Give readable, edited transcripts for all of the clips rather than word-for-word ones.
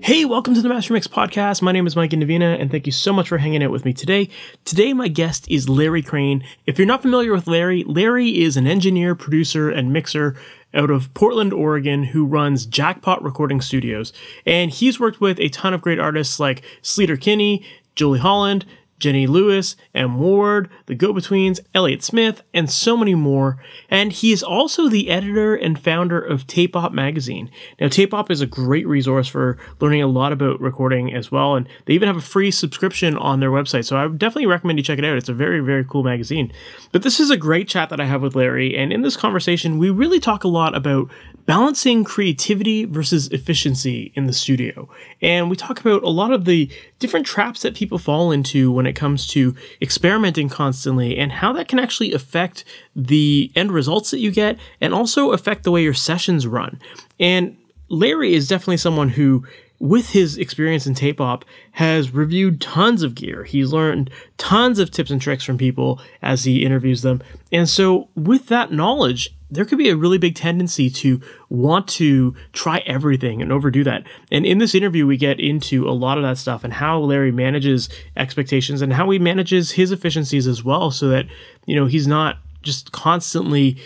Hey, welcome to the Master Mix Podcast. My name is Mike Indivina, and thank you so much for hanging out with me today. Today, my guest is Larry Crane. If you're not familiar with Larry, Larry is an engineer, producer, and mixer out of Portland, Oregon, who runs Jackpot Recording Studios. And he's worked with a ton of great artists like Sleater Kinney, Jolie Holland, Jenny Lewis, M. Ward, The Go-Betweens, Elliot Smith, and so many more. And he is also the editor and founder of Tape Op Magazine. Now, Tape Op is a great resource for learning a lot about recording as well, and they even have a free subscription on their website, so I would definitely recommend you check it out. It's a very, very cool magazine. But this is a great chat that I have with Larry, and in this conversation, we really talk a lot about balancing creativity versus efficiency in the studio. And we talk about a lot of the different traps that people fall into when it comes to experimenting constantly and how that can actually affect the end results that you get and also affect the way your sessions run. And Larry is definitely someone who, with his experience in Tape Op, has reviewed tons of gear. He's learned tons of tips and tricks from people as he interviews them. And so with that knowledge, there could be a really big tendency to want to try everything and overdo that. And in this interview, we get into a lot of that stuff and how Larry manages expectations and how he manages his efficiencies as well, so that, you know, he's not just constantly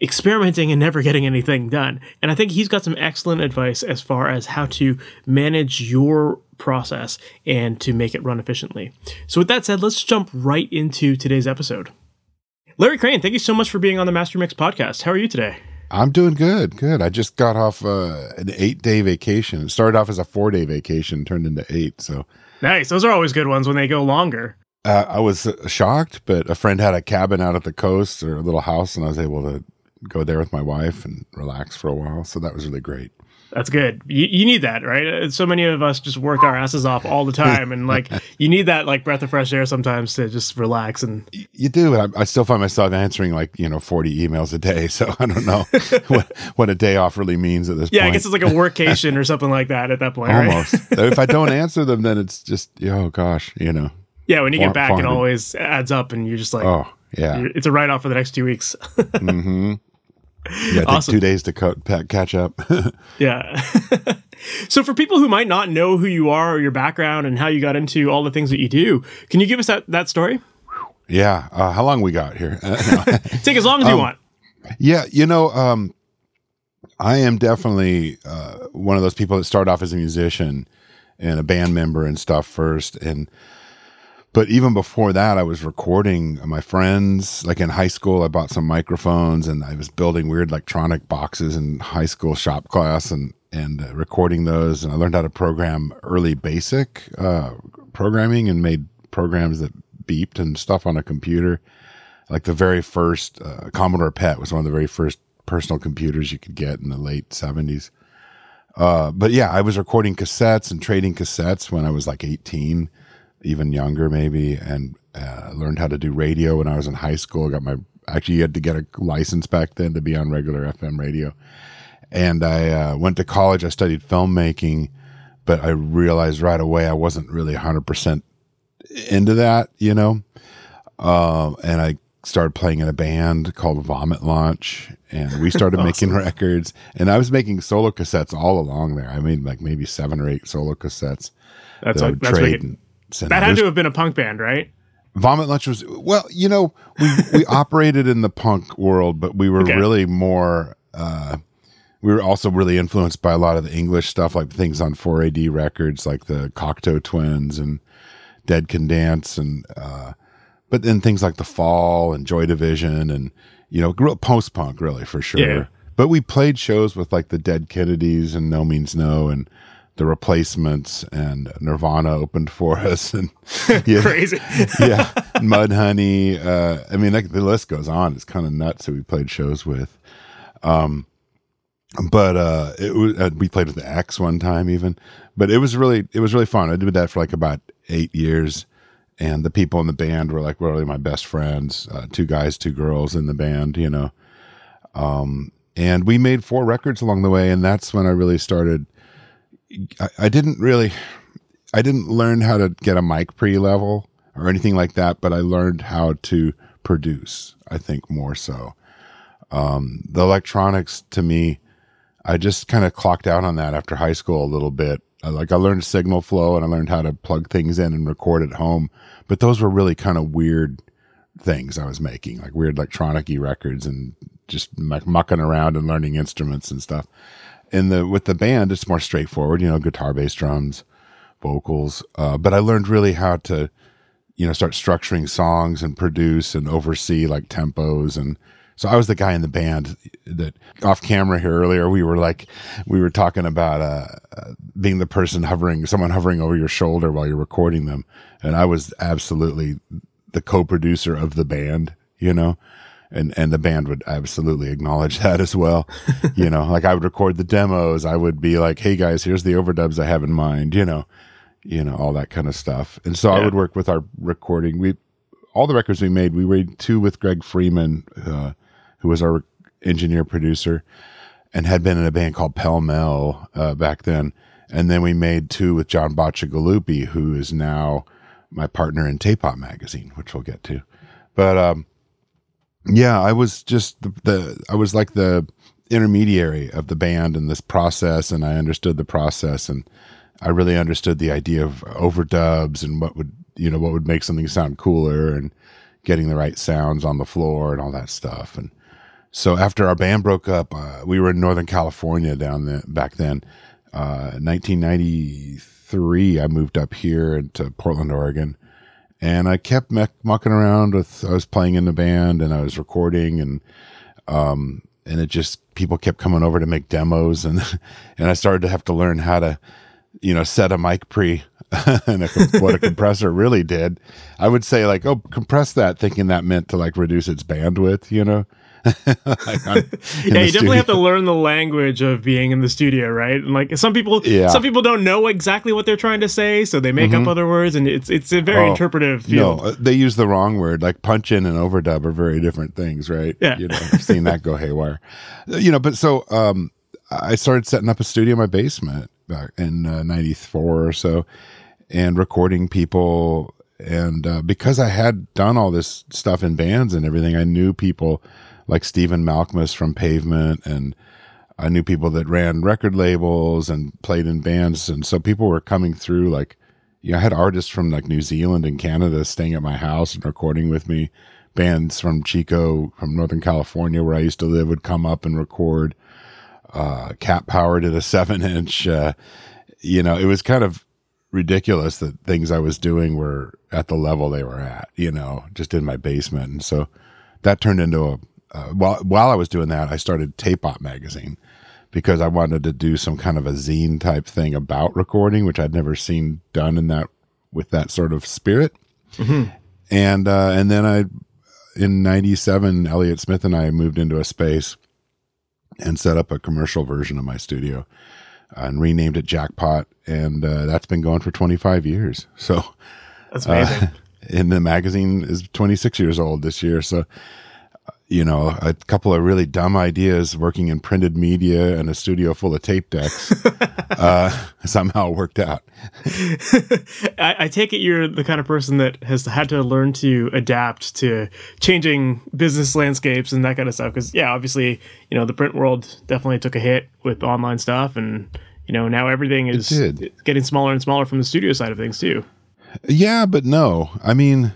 experimenting and never getting anything done. And I think he's got some excellent advice as far as how to manage your process and to make it run efficiently. So with that said, let's jump right into today's episode. Larry Crane, thank you so much for being on the Master Mix podcast. How are you today? I'm doing good. Good. I just got off an 8-day vacation. It started off as a 4-day vacation, turned into 8. So nice. Those are always good ones when they go longer. I was shocked, but a friend had a cabin out at the coast, or a little house, and I was able to go there with my wife and relax for a while. So that was really great. That's good. You need that, right? So many of us just work our asses off all the time. And like, you need that like breath of fresh air sometimes to just relax. And you do. I still find myself answering like, 40 emails a day. So I don't know what a day off really means at this point. Yeah, I guess it's like a workation or something like that at that point. Almost. Right? If I don't answer them, then it's just, oh gosh, Yeah, when you get back, it always adds up and you're just like, oh, yeah, it's a write off for the next 2 weeks. Mm-hmm. Yeah, awesome. 2 days to catch up. Yeah. So for people who might not know who you are or your background and how you got into all the things that you do, can you give us that story? Yeah. How long we got here? No. Take as long as you want. Yeah. I am definitely one of those people that start off as a musician and a band member and stuff first. But even before that, I was recording my friends. Like in high school, I bought some microphones and I was building weird electronic boxes in high school shop class and recording those. And I learned how to program early basic programming and made programs that beeped and stuff on a computer. Like the very first Commodore PET was one of the very first personal computers you could get in the late 70s. But yeah, I was recording cassettes and trading cassettes when I was like 18. Even younger maybe, and learned how to do radio when I was in high school. Actually you had to get a license back then to be on regular FM radio. And I went to college, I studied filmmaking, but I realized right away I wasn't really 100% into that, and I started playing in a band called Vomit Launch, and we started making records, and I was making solo cassettes all along there. I made like maybe 7 or 8 solo cassettes. That had to have been a punk band, right? Vomit Lunch was, we operated in the punk world, but we were really more, we were also really influenced by a lot of the English stuff, like things on 4AD records, like the Cocteau Twins and Dead Can Dance, and but then things like The Fall and Joy Division and, real post-punk, really, for sure. Yeah. But we played shows with like the Dead Kennedys and No Means No and The Replacements, and Nirvana opened for us, and crazy, yeah, Mud Honey. The list goes on. It's kind of nuts who we played shows with. We played with the X one time even, but it was really fun. I did that for like about 8 years, And the people in the band were like really my best friends, two guys, two girls in the band, you know. And we made 4 records along the way. And that's when I really started. I didn't learn how to get a mic pre-level or anything like that, but I learned how to produce, I think, more so. The electronics, to me, I just kind of clocked out on that after high school a little bit. I learned signal flow and I learned how to plug things in and record at home, but those were really kind of weird things I was making, like weird electronic-y records and just mucking around and learning instruments and stuff. And with the band, it's more straightforward, you know, guitar, bass, drums, vocals. But I learned really how to, you know, start structuring songs and produce and oversee like tempos. And so I was the guy in the band that off camera here earlier, we were talking about being the person someone hovering over your shoulder while you're recording them. And I was absolutely the co-producer of the band, you know, and the band would absolutely acknowledge that as well. You know, like I would record the demos. I would be like, hey guys, here's the overdubs I have in mind, you know, all that kind of stuff. And so yeah. I would work with our recording. All the records we made, we made 2 with Greg Freeman, who was our engineer producer and had been in a band called Pell Mell back then. And then we made 2 with John Baccigaluppi, who is now my partner in Tape Op Magazine, which we'll get to. But yeah, I was just I was like the intermediary of the band in this process, and I understood the process, and I really understood the idea of overdubs and what would make something sound cooler and getting the right sounds on the floor and all that stuff. And so after our band broke up, we were in Northern California back then. 1993, I moved up here into Portland, Oregon. And I kept mucking around I was playing in the band and I was recording and it just, people kept coming over to make demos and I started to have to learn how to, you know, set a mic pre and what a compressor really did. I would say like, oh, compress that, thinking that meant to like reduce its bandwidth, you know? You definitely have to learn the language of being in the studio, right? And like some people don't know exactly what they're trying to say, so they make up other words, and it's a very interpretive field. No, they use the wrong word. Like punch in and overdub are very different things, right? Yeah, you know, I've seen that go haywire. You know, but so I started setting up a studio in my basement back in '94 or so, and recording people. And because I had done all this stuff in bands and everything, I knew people like Stephen Malkmus from Pavement, and I knew people that ran record labels and played in bands. And so people were coming through, like, you know, I had artists from like New Zealand and Canada staying at my house and recording with me. Bands from Chico, from Northern California, where I used to live, would come up and record. Cat Power did a 7-inch, you know, it was kind of ridiculous that things I was doing were at the level they were at, you know, just in my basement. And so that turned into while I was doing that, I started Tape Op Magazine because I wanted to do some kind of a zine type thing about recording, which I'd never seen done with that sort of spirit. Mm-hmm. And then in 97, Elliot Smith and I moved into a space and set up a commercial version of my studio and renamed it Jackpot. And that's been going for 25 years. So that's amazing. And the magazine is 26 years old this year. So, you know, a couple of really dumb ideas working in printed media and a studio full of tape decks somehow worked out. I take it you're the kind of person that has had to learn to adapt to changing business landscapes and that kind of stuff. Because, yeah, obviously, you know, the print world definitely took a hit with online stuff. And, you know, now everything is getting smaller and smaller from the studio side of things, too. Yeah, but no. I mean,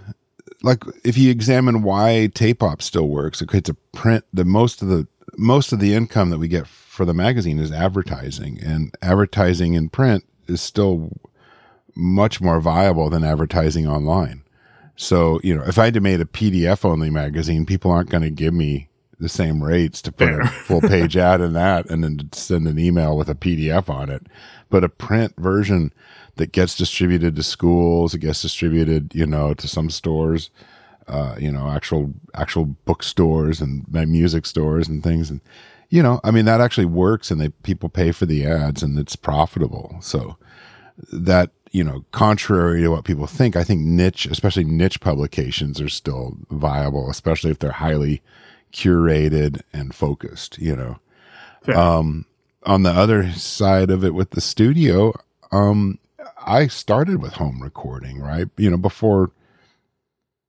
like if you examine why Tape Op still works, it's a print. Most of the income that we get for the magazine is advertising, and advertising in print is still much more viable than advertising online. So, you know, if I had made a PDF only magazine, people aren't going to give me the same rates to put a full page ad in that and then send an email with a PDF on it. But a print version that gets distributed to schools, it gets distributed, you know, to some stores, you know, actual bookstores and music stores and things. And, you know, I mean, that actually works, and people pay for the ads and it's profitable. So that, you know, contrary to what people think, I think niche, especially niche publications, are still viable, especially if they're highly curated and focused, you know. Fair. On the other side of it with the studio, I started with home recording, right? You know, before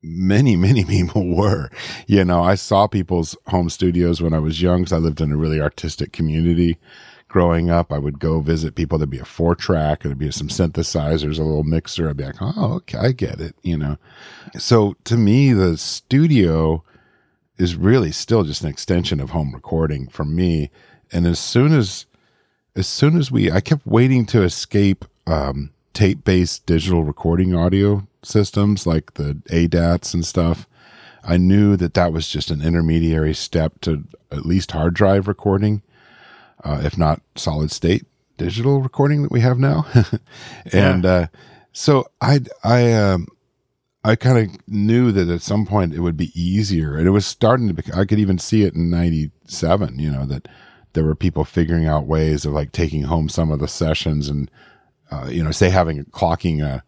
many, many people were, you know, I saw people's home studios when I was young because I lived in a really artistic community. Growing up, I would go visit people. There'd be a 4-track, there'd be some synthesizers, a little mixer. I'd be like, oh, okay, I get it, you know. So to me, the studio is really still just an extension of home recording for me. And as soon as I kept waiting to escape tape-based digital recording audio systems like the ADATs and stuff, I knew that that was just an intermediary step to at least hard drive recording. If not solid state digital recording that we have now. And, so I kind of knew that at some point it would be easier, and it was starting to I could even see it in 97, you know, that there were people figuring out ways of like taking home some of the sessions and, you know, say clocking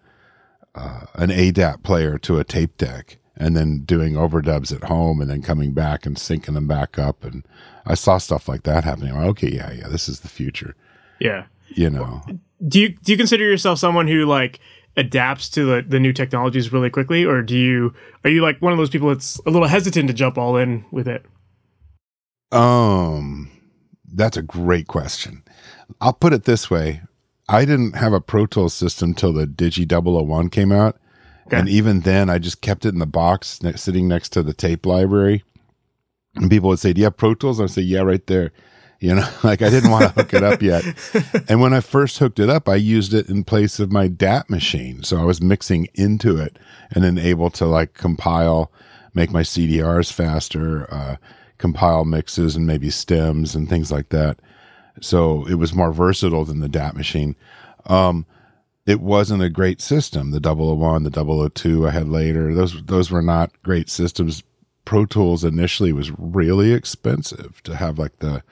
an ADAT player to a tape deck, and then doing overdubs at home and then coming back and syncing them back up. And I saw stuff like that happening. I'm like, okay, yeah, this is the future. Yeah. You know. Do you consider yourself someone who like adapts to the new technologies really quickly? Or are you like one of those people that's a little hesitant to jump all in with it? That's a great question. I'll put it this way. I didn't have a Pro Tools system till the Digi 001 came out. Okay. And even then, I just kept it in the box sitting next to the tape library. And people would say, do you have Pro Tools? And I'd say, yeah, right there. You know, like I didn't want to hook it up yet. And when I first hooked it up, I used it in place of my DAT machine. So I was mixing into it and then able to like compile, make my CDRs faster, compile mixes and maybe stems and things like that. So it was more versatile than the DAT machine. It wasn't a great system. The 001, the 002 I had later, those were not great systems. Pro Tools initially was really expensive to have, like the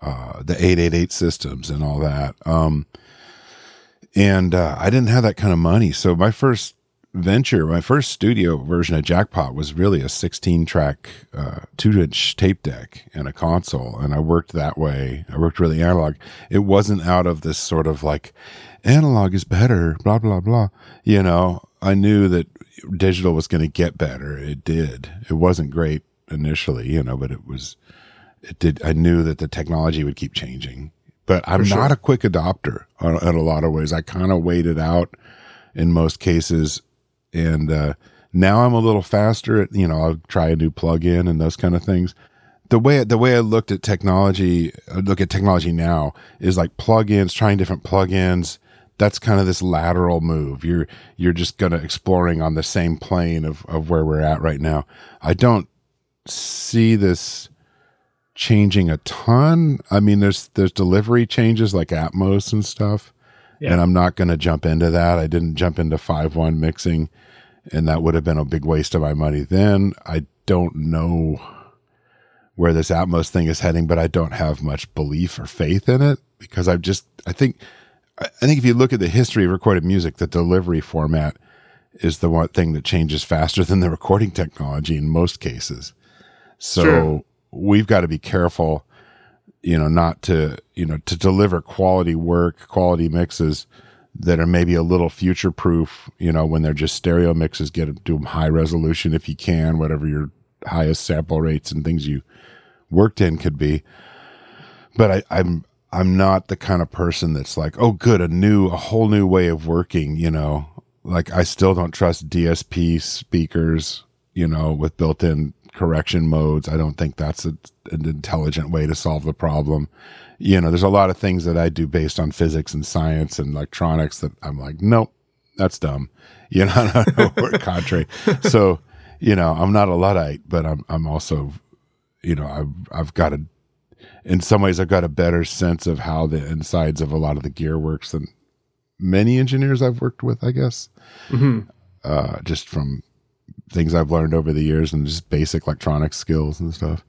888 systems and all that. I didn't have that kind of money. So my first venture, my first studio version of Jackpot was really a 16-track 2-inch tape deck and a console. And I worked that way. I worked really analog. It wasn't out of this sort of like, analog is better, blah, blah, blah. You know, I knew that digital was going to get better. It did. It wasn't great initially, you know, but it did. I knew that the technology would keep changing, but I'm not a quick adopter in a lot of ways. I kind of waited out in most cases. And, now I'm a little faster at, you know, I'll try a new plug-in and those kind of things. The way I looked at technology, I look at technology now is like plugins, trying different plugins. That's kind of this lateral move. You're just gonna exploring on the same plane of where we're at right now. I don't see this changing a ton. I mean, there's delivery changes like Atmos and stuff, and I'm not gonna jump into that. I didn't jump into 5.1 mixing, and that would have been a big waste of my money then. I don't know where this Atmos thing is heading, but I don't have much belief or faith in it because I think if you look at the history of recorded music, the delivery format is the one thing that changes faster than the recording technology in most cases. So we've got to be careful, you know, not to, you know, to deliver quality work, quality mixes that are maybe a little future proof, you know, when they're just stereo mixes, do them high resolution if you can, whatever your highest sample rates and things you worked in could be. But I'm not the kind of person that's like, oh, good, a whole new way of working, you know. Like, I still don't trust DSP speakers, you know, with built-in correction modes. I don't think that's an intelligent way to solve the problem. You know, there's a lot of things that I do based on physics and science and electronics that I'm like, nope, that's dumb. You know, I don't know, we're contrary. So, you know, I'm not a Luddite, but I'm also, you know, I've got a, in some ways, I've got a better sense of how the insides of a lot of the gear works than many engineers I've worked with, I guess. Mm-hmm. Just from things I've learned over the years and just basic electronic skills and stuff.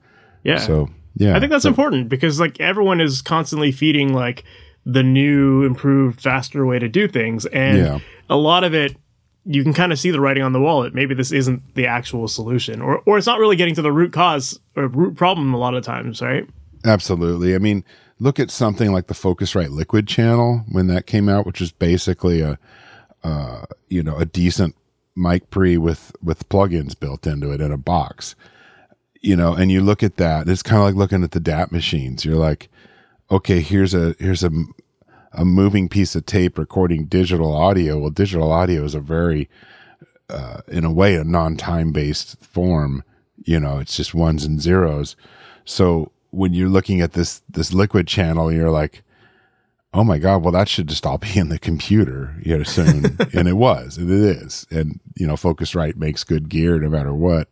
Yeah. So, yeah. I think that's important because, like, everyone is constantly feeding, like, the new, improved, faster way to do things. And a lot of it, you can kind of see the writing on the wall. That maybe this isn't the actual solution, or it's not really getting to the root cause or root problem a lot of times, right? Absolutely. I mean, look at something like the Focusrite Liquid channel when that came out, which was basically a decent mic pre with plugins built into it in a box, you know. And you look at that, it's kind of like looking at the DAT machines. You're like, okay, here's a moving piece of tape recording digital audio. Well, digital audio is a very, in a way, a non-time based form. You know, it's just ones and zeros. So when you're looking at this liquid channel, you're like, oh my God, well, that should just all be in the computer, you know, soon. And it was, and it is. And, you know, Focusrite makes good gear no matter what.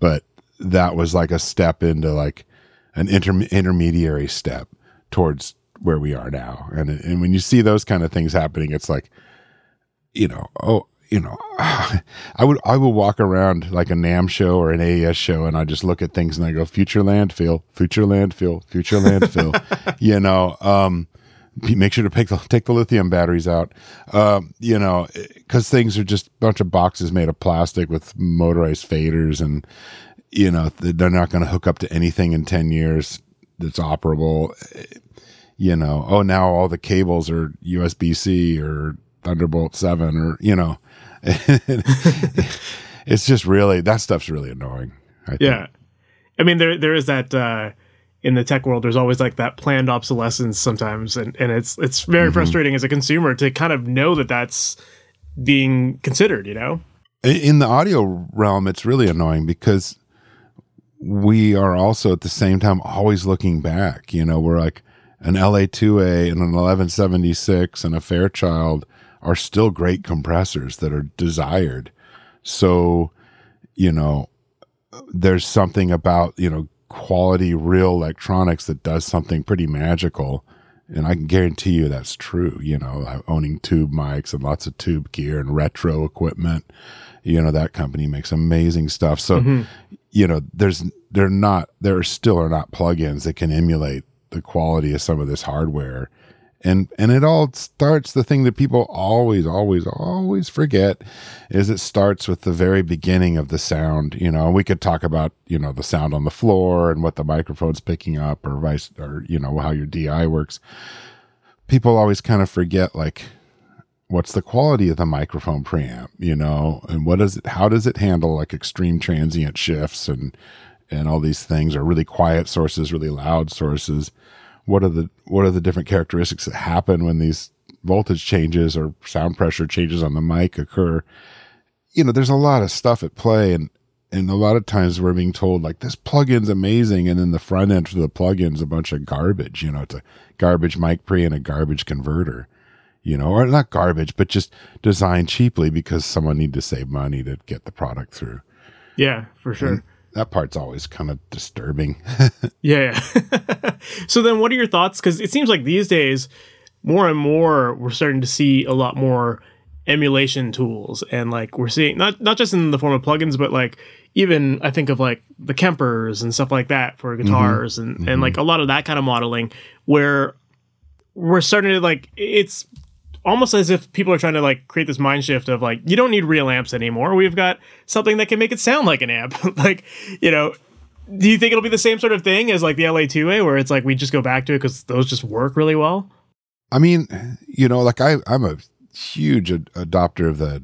But that was like a step into like an intermediary step towards where we are now. And when you see those kind of things happening, it's like, you know, I will walk around like a NAMM show or an AES show, and I just look at things and I go, future landfill, you know, make sure to take the lithium batteries out, you know, because things are just a bunch of boxes made of plastic with motorized faders, and, you know, they're not going to hook up to anything in 10 years that's operable. You know, oh, now all the cables are USB-C or Thunderbolt 7 or, you know, it's just really, that stuff's really annoying, I think. Yeah. I mean, there is that, in the tech world, there's always like that planned obsolescence sometimes. And it's very frustrating as a consumer to kind of know that that's being considered, you know? In the audio realm, it's really annoying because we are also at the same time always looking back. You know, we're like, an LA2A and an 1176 and a Fairchild are still great compressors that are desired. So, you know, there's something about, you know, quality real electronics that does something pretty magical. And I can guarantee you that's true. You know, owning tube mics and lots of tube gear and retro equipment, you know, that company makes amazing stuff. So, you know, there still are not plugins that can emulate the quality of some of this hardware, and it all starts, the thing that people always forget is it starts with the very beginning of the sound. You know, we could talk about, you know, the sound on the floor and what the microphone's picking up or vice, or, you know, how your DI works. People always kind of forget, like, what's the quality of the microphone preamp, you know, and how does it handle like extreme transient shifts and all these things, are really quiet sources, really loud sources. What are the different characteristics that happen when these voltage changes or sound pressure changes on the mic occur? You know, there's a lot of stuff at play, and a lot of times we're being told like this plugin's amazing, and then the front end for the plugin's a bunch of garbage. You know, it's a garbage mic pre and a garbage converter. You know, or not garbage, but just designed cheaply because someone needed to save money to get the product through. Yeah, for sure. That part's always kind of disturbing. Yeah. So then what are your thoughts? Because it seems like these days, more and more, we're starting to see a lot more emulation tools. And like we're seeing, not just in the form of plugins, but like even I think of like the Kempers and stuff like that for guitars and like a lot of that kind of modeling where we're starting to like, it's almost as if people are trying to like create this mind shift of like, you don't need real amps anymore. We've got something that can make it sound like an amp. Like, you know, do you think it'll be the same sort of thing as like the LA2A where it's like, we just go back to it because those just work really well? I mean, you know, like I'm a huge adopter of the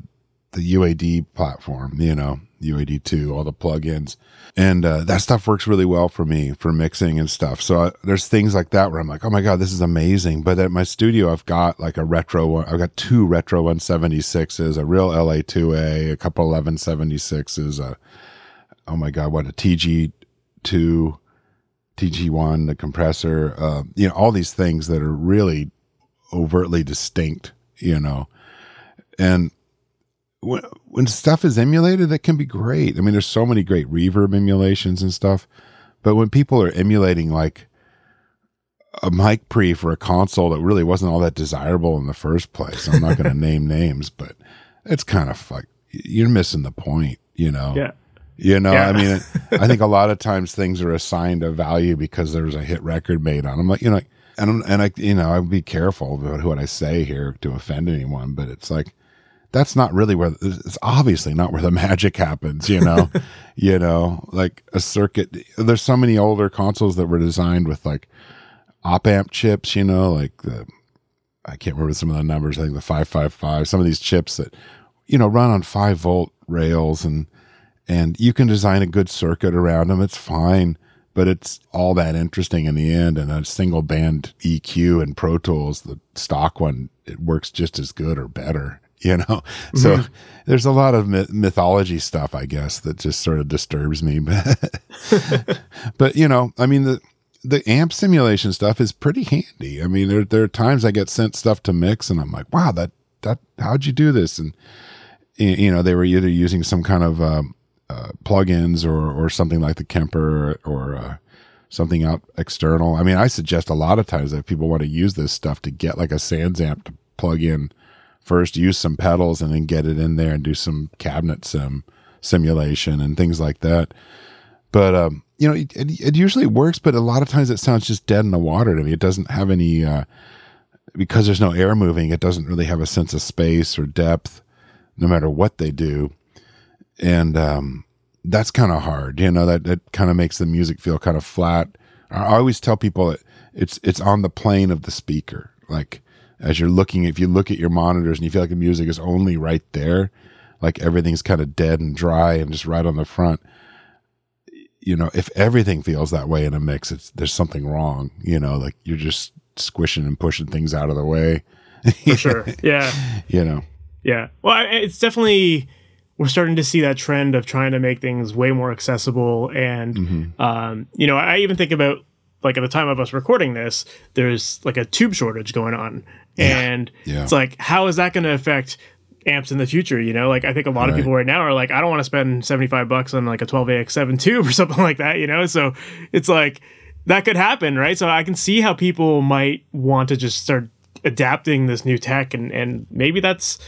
UAD platform, you know, UAD2, all the plugins, and that stuff works really well for me for mixing and stuff. So there's things like that where I'm like, oh my God, this is amazing. But at my studio, I've got like a retro one. I've got two retro 176s, a real LA2A, a couple 1176s, a TG2, TG1, the compressor, you know, all these things that are really overtly distinct, you know, and when stuff is emulated, that can be great. I mean, there's so many great reverb emulations and stuff, but when people are emulating like a mic pre for a console that really wasn't all that desirable in the first place, I'm not going to name names, but it's kind of like, you're missing the point, you know? Yeah. You know, yeah. I mean, I think a lot of times things are assigned a value because there was a hit record made on them. Like, you know, like, And I, you know, I'd be careful about what I say here to offend anyone, but it's like, that's not really where, it's obviously not where the magic happens, you know, you know, like a circuit. There's so many older consoles that were designed with like op amp chips, you know, like the, I can't remember some of the numbers. I think the 555, some of these chips that, you know, run on 5-volt rails, and you can design a good circuit around them. It's fine, but it's all that interesting in the end. And a single band EQ in Pro Tools, the stock one, it works just as good or better. You know, so there's a lot of mythology stuff, I guess, that just sort of disturbs me. But you know, I mean, the amp simulation stuff is pretty handy. I mean, there are times I get sent stuff to mix, and I'm like, wow, that how'd you do this? And you know, they were either using some kind of plugins or something like the Kemper or something out external. I mean, I suggest a lot of times that if people want to use this stuff to get like a Sans amp to plug in. First, use some pedals and then get it in there and do some cabinet simulation and things like that. But, you know, it usually works, but a lot of times it sounds just dead in the water to me. It doesn't have any, because there's no air moving, it doesn't really have a sense of space or depth, no matter what they do. And that's kind of hard, you know, that kind of makes the music feel kind of flat. I always tell people it's on the plane of the speaker, like, as you're looking, if you look at your monitors and you feel like the music is only right there, like everything's kind of dead and dry and just right on the front, you know, if everything feels that way in a mix, there's something wrong, you know, like you're just squishing and pushing things out of the way. For sure. Yeah. You know? Yeah. Well, it's definitely, we're starting to see that trend of trying to make things way more accessible. And, you know, I even think about, like at the time of us recording this, there's like a tube shortage going on. And it's like, how is that going to affect amps in the future? You know, like I think a lot of people right now are like, I don't want to spend $75 on like a 12AX7 tube or something like that, you know? So it's like, that could happen, right? So I can see how people might want to just start adapting this new tech. And maybe that's,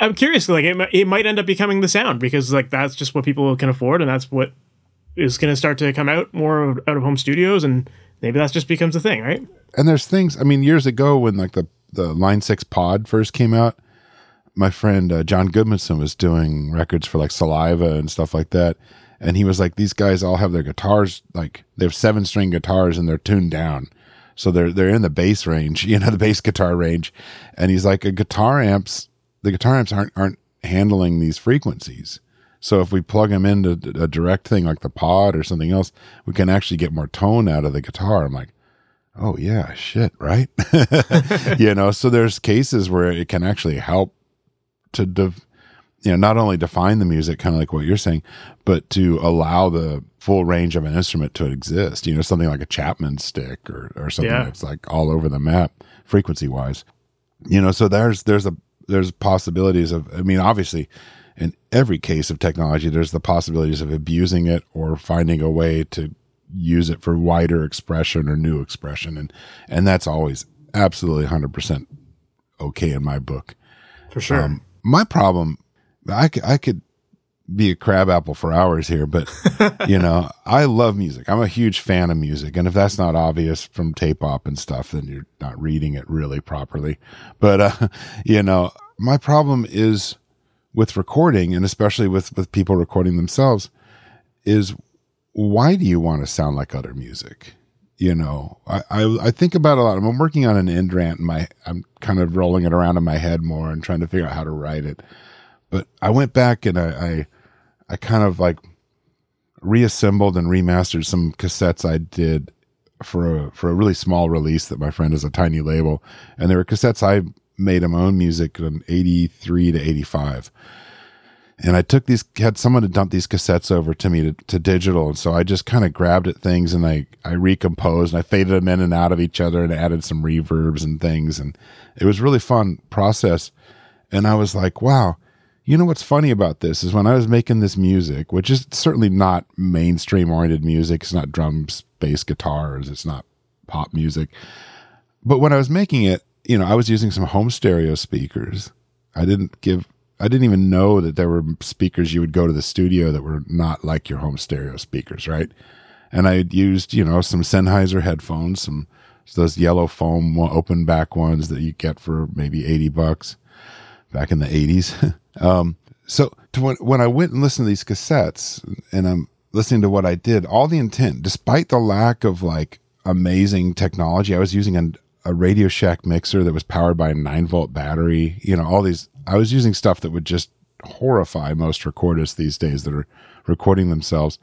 I'm curious, like it might end up becoming the sound, because like, that's just what people can afford. And that's what is going to start to come out more out of home studios. And maybe that just becomes a thing, right? And there's things, I mean, years ago when like the Line 6 Pod first came out, my friend John Goodmanson was doing records for like Saliva and stuff like that. And he was like, these guys all have their guitars, like they have 7-string guitars and they're tuned down. So they're in the bass range, you know, the bass guitar range. And he's like, the guitar amps aren't handling these frequencies. So if we plug them into a direct thing like the pod or something else, we can actually get more tone out of the guitar. I'm like, oh yeah, shit, right? You know, so there's cases where it can actually help to, you know, not only define the music, kind of like what you're saying, but to allow the full range of an instrument to exist. You know, something like a Chapman stick or something that's like all over the map frequency wise. You know, so there's possibilities of, I mean, obviously, in every case of technology, there's the possibilities of abusing it or finding a way to use it for wider expression or new expression. And that's always absolutely 100% okay in my book. For sure. My problem, I could be a crab apple for hours here, but you know, I love music. I'm a huge fan of music. And if that's not obvious from Tape Op and stuff, then you're not reading it really properly. But, you know, my problem is, with recording, and especially with people recording themselves, is why do you want to sound like other music? You know, I think about a lot. I'm working on an end rant, I'm kind of rolling it around in my head more and trying to figure out how to write it. But I went back and I kind of like reassembled and remastered some cassettes I did for a really small release that my friend has a tiny label, and there were cassettes I made my own music from 83 to 85. And I took these, had someone to dump these cassettes over to me to digital. And so I just kind of grabbed at things and I recomposed and I faded them in and out of each other and added some reverbs and things. And it was really fun process. And I was like, wow, you know, what's funny about this is when I was making this music, which is certainly not mainstream oriented music. It's not drums, bass, guitars. It's not pop music. But when I was making it, you know, I was using some home stereo speakers. I didn't even know that there were speakers you would go to the studio that were not like your home stereo speakers, right? And I had used, you know, some Sennheiser headphones, some So those yellow foam open back ones that you get for maybe $80 back in the 80s. So when I went and listened to these cassettes and I'm listening to what I did, all the intent, despite the lack of like amazing technology, I was using a Radio Shack mixer that was powered by a 9-volt battery. You know, all these, I was using stuff that would just horrify most recordists these days that are recording themselves.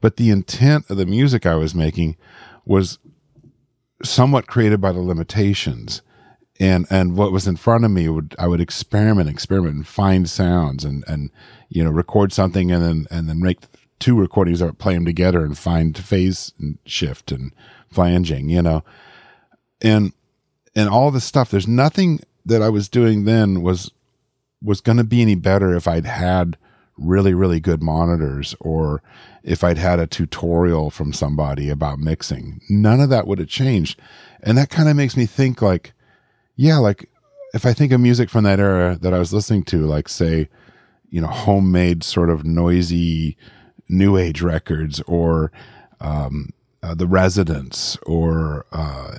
But the intent of the music I was making was somewhat created by the limitations. And what was in front of me, I would experiment and find sounds and you know, record something and then make two recordings that play them together and find phase and shift and flanging, you know. And all this stuff, there's nothing that I was doing then was going to be any better if I'd had really, really good monitors or if I'd had a tutorial from somebody about mixing. None of that would have changed. And that kind of makes me think like, yeah, like if I think of music from that era that I was listening to, like say, you know, homemade sort of noisy new age records or The Residents or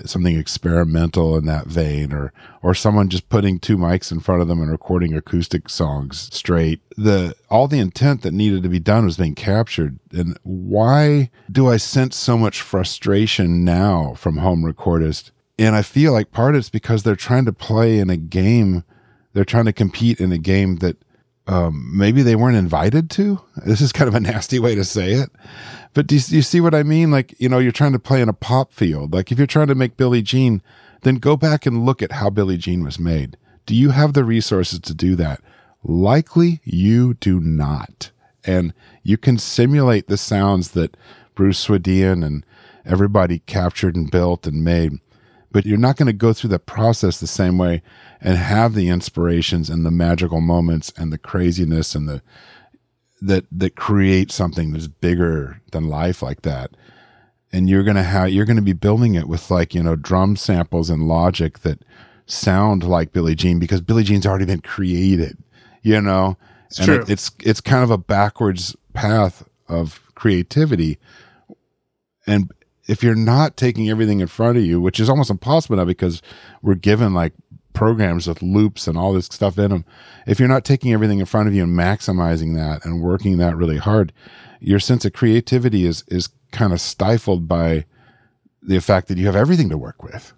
something experimental in that vein or someone just putting two mics in front of them and recording acoustic songs straight. All the intent that needed to be done was being captured. And why do I sense so much frustration now from home recordists? And I feel like part of it's because they're trying to play in a game. They're trying to compete in a game that maybe they weren't invited to. This is kind of a nasty way to say it. But do you see what I mean? Like, you know, you're trying to play in a pop field. Like if you're trying to make Billie Jean, then go back and look at how Billie Jean was made. Do you have the resources to do that? Likely you do not. And you can simulate the sounds that Bruce Swedian and everybody captured and built and made, but you're not going to go through the process the same way and have the inspirations and the magical moments and the craziness and that create something that's bigger than life like that. And you're going to be building it with like, you know, drum samples and Logic that sound like Billie Jean because Billie Jean's already been created, you know, it's kind of a backwards path of creativity. And if you're not taking everything in front of you, which is almost impossible now because we're given like programs with loops and all this stuff in them, if you're not taking everything in front of you and maximizing that and working that really hard, your sense of creativity is kind of stifled by the fact that you have everything to work with.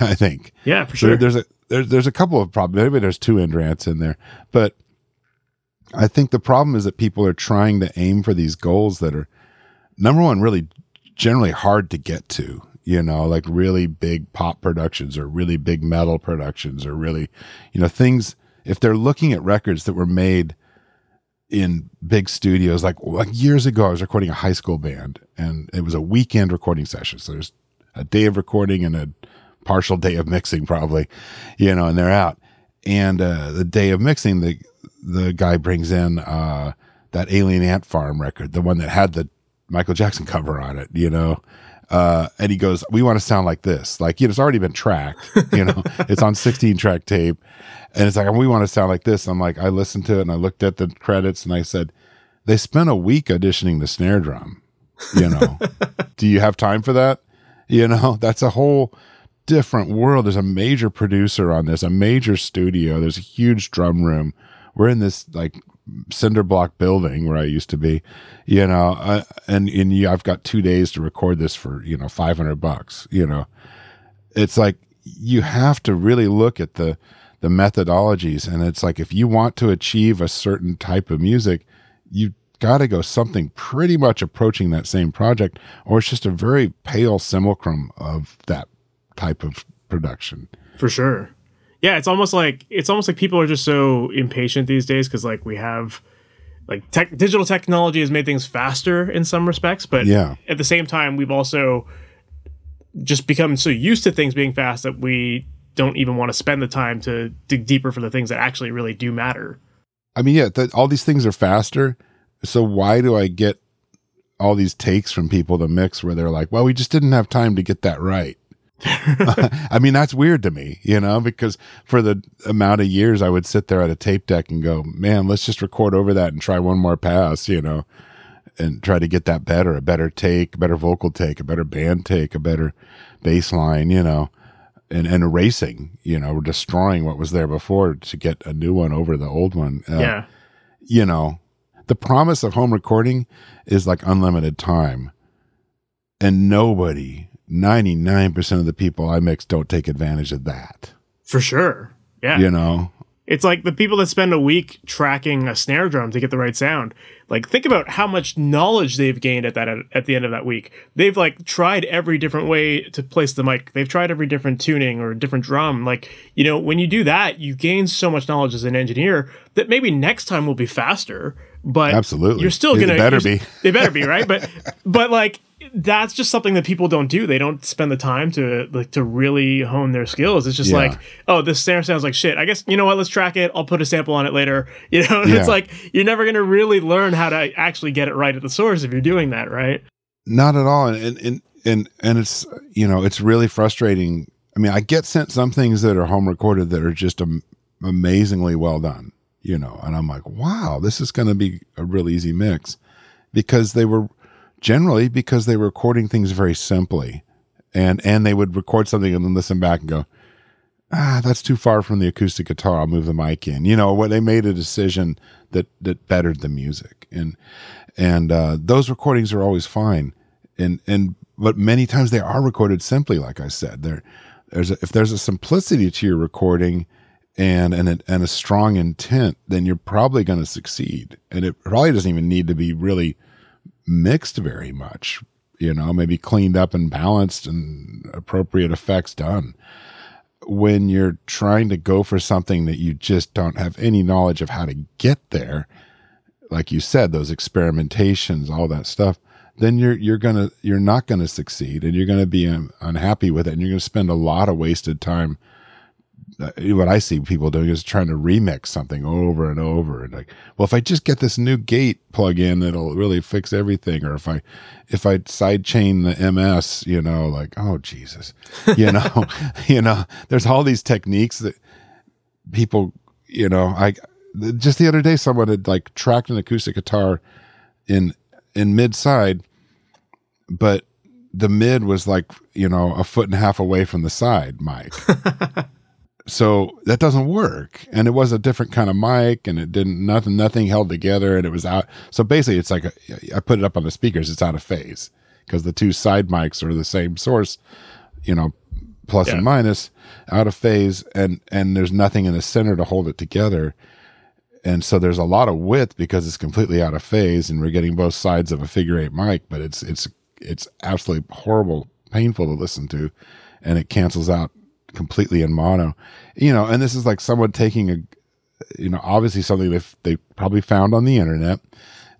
I think, yeah, for sure. There's a couple of problems. Maybe there's two endrants in there, but I think the problem is that people are trying to aim for these goals that are, number one, really generally hard to get to, you know, like really big pop productions or really big metal productions or really, you know, things. If they're looking at records that were made in big studios, like years ago, I was recording a high school band and it was a weekend recording session. So there's a day of recording and a partial day of mixing probably, you know, and they're out. And the day of mixing, the guy brings in that Alien Ant Farm record, the one that had the Michael Jackson cover on it, you know, and he goes, we want to sound like this. Like, you know, it's already been tracked, you know, it's on 16 track tape. And it's like, we want to sound like this. And I'm like, I listened to it and I looked at the credits and I said, they spent a week auditioning the snare drum, you know, do you have time for that? You know, that's a whole different world. There's a major producer on this, a major studio. There's a huge drum room. We're in this like cinder block building where I used to be, you know, and I've got 2 days to record this for, you know, $500, you know. It's like, you have to really look at the methodologies. And it's like, if you want to achieve a certain type of music, you got to go something pretty much approaching that same project, or it's just a very pale simulacrum of that type of production. For sure. Yeah, it's almost like people are just so impatient these days because like we have like digital technology has made things faster in some respects, but yeah, at the same time we've also just become so used to things being fast that we don't even want to spend the time to dig deeper for the things that actually really do matter. I mean, yeah, all these things are faster, so why do I get all these takes from people to mix where they're like, well, we just didn't have time to get that right? I mean, that's weird to me, you know, because for the amount of years I would sit there at a tape deck and go, man, let's just record over that and try one more pass, you know, and try to get that better, a better take, a better vocal take, a better band take, a better bass line, you know, and erasing, you know, destroying what was there before to get a new one over the old one. Yeah. You know, the promise of home recording is like unlimited time, and nobody, 99% of the people I mix don't take advantage of that. For sure. Yeah. You know? It's like the people that spend a week tracking a snare drum to get the right sound. Like, think about how much knowledge they've gained at the end of that week. They've, like, tried every different way to place the mic. They've tried every different tuning or different drum. Like, you know, when you do that, you gain so much knowledge as an engineer that maybe next time will be faster. But absolutely, you're still going to... They better be, right? But like... That's just something that people don't do. They don't spend the time to like to really hone their skills. It's just like, oh, this snare sounds like shit. I guess, you know what? Let's track it. I'll put a sample on it later. You know, it's like you're never going to really learn how to actually get it right at the source if you're doing that, right? Not at all. And it's, you know, it's really frustrating. I mean, I get sent some things that are home recorded that are just amazingly well done, you know, and I'm like, wow, this is going to be a real easy mix, because they were. Generally, because they were recording things very simply, and they would record something and then listen back and go, that's too far from the acoustic guitar. I'll move the mic in. You know, what, they made a decision that bettered the music, and those recordings are always fine, but many times they are recorded simply, like I said. If there's a simplicity to your recording and a strong intent, then you're probably going to succeed, and it probably doesn't even need to be really mixed very much, you know, maybe cleaned up and balanced and appropriate effects done. When you're trying to go for something that you just don't have any knowledge of how to get there, like you said, those experimentations, all that stuff, then you're not going to succeed, and you're going to be unhappy with it, and you're going to spend a lot of wasted time. What I see people doing is trying to remix something over and over, and like, well, if I just get this new gate plug in, it'll really fix everything. Or if I sidechain the MS, you know, like, oh Jesus, you know, you know, there's all these techniques that people, you know, I just the other day someone had like tracked an acoustic guitar in mid side, but the mid was like, you know, a foot and a half away from the side mic. So that doesn't work, and it was a different kind of mic, and it didn't nothing held together, and it was out. So basically, it's like I put it up on the speakers; it's out of phase because the two side mics are the same source, you know, plus and minus, out of phase, and there's nothing in the center to hold it together, and so there's a lot of width because it's completely out of phase, and we're getting both sides of a figure eight mic, but it's absolutely horrible, painful to listen to, and it cancels out completely in mono, you know. And this is like someone taking a, you know, obviously something they probably found on the internet,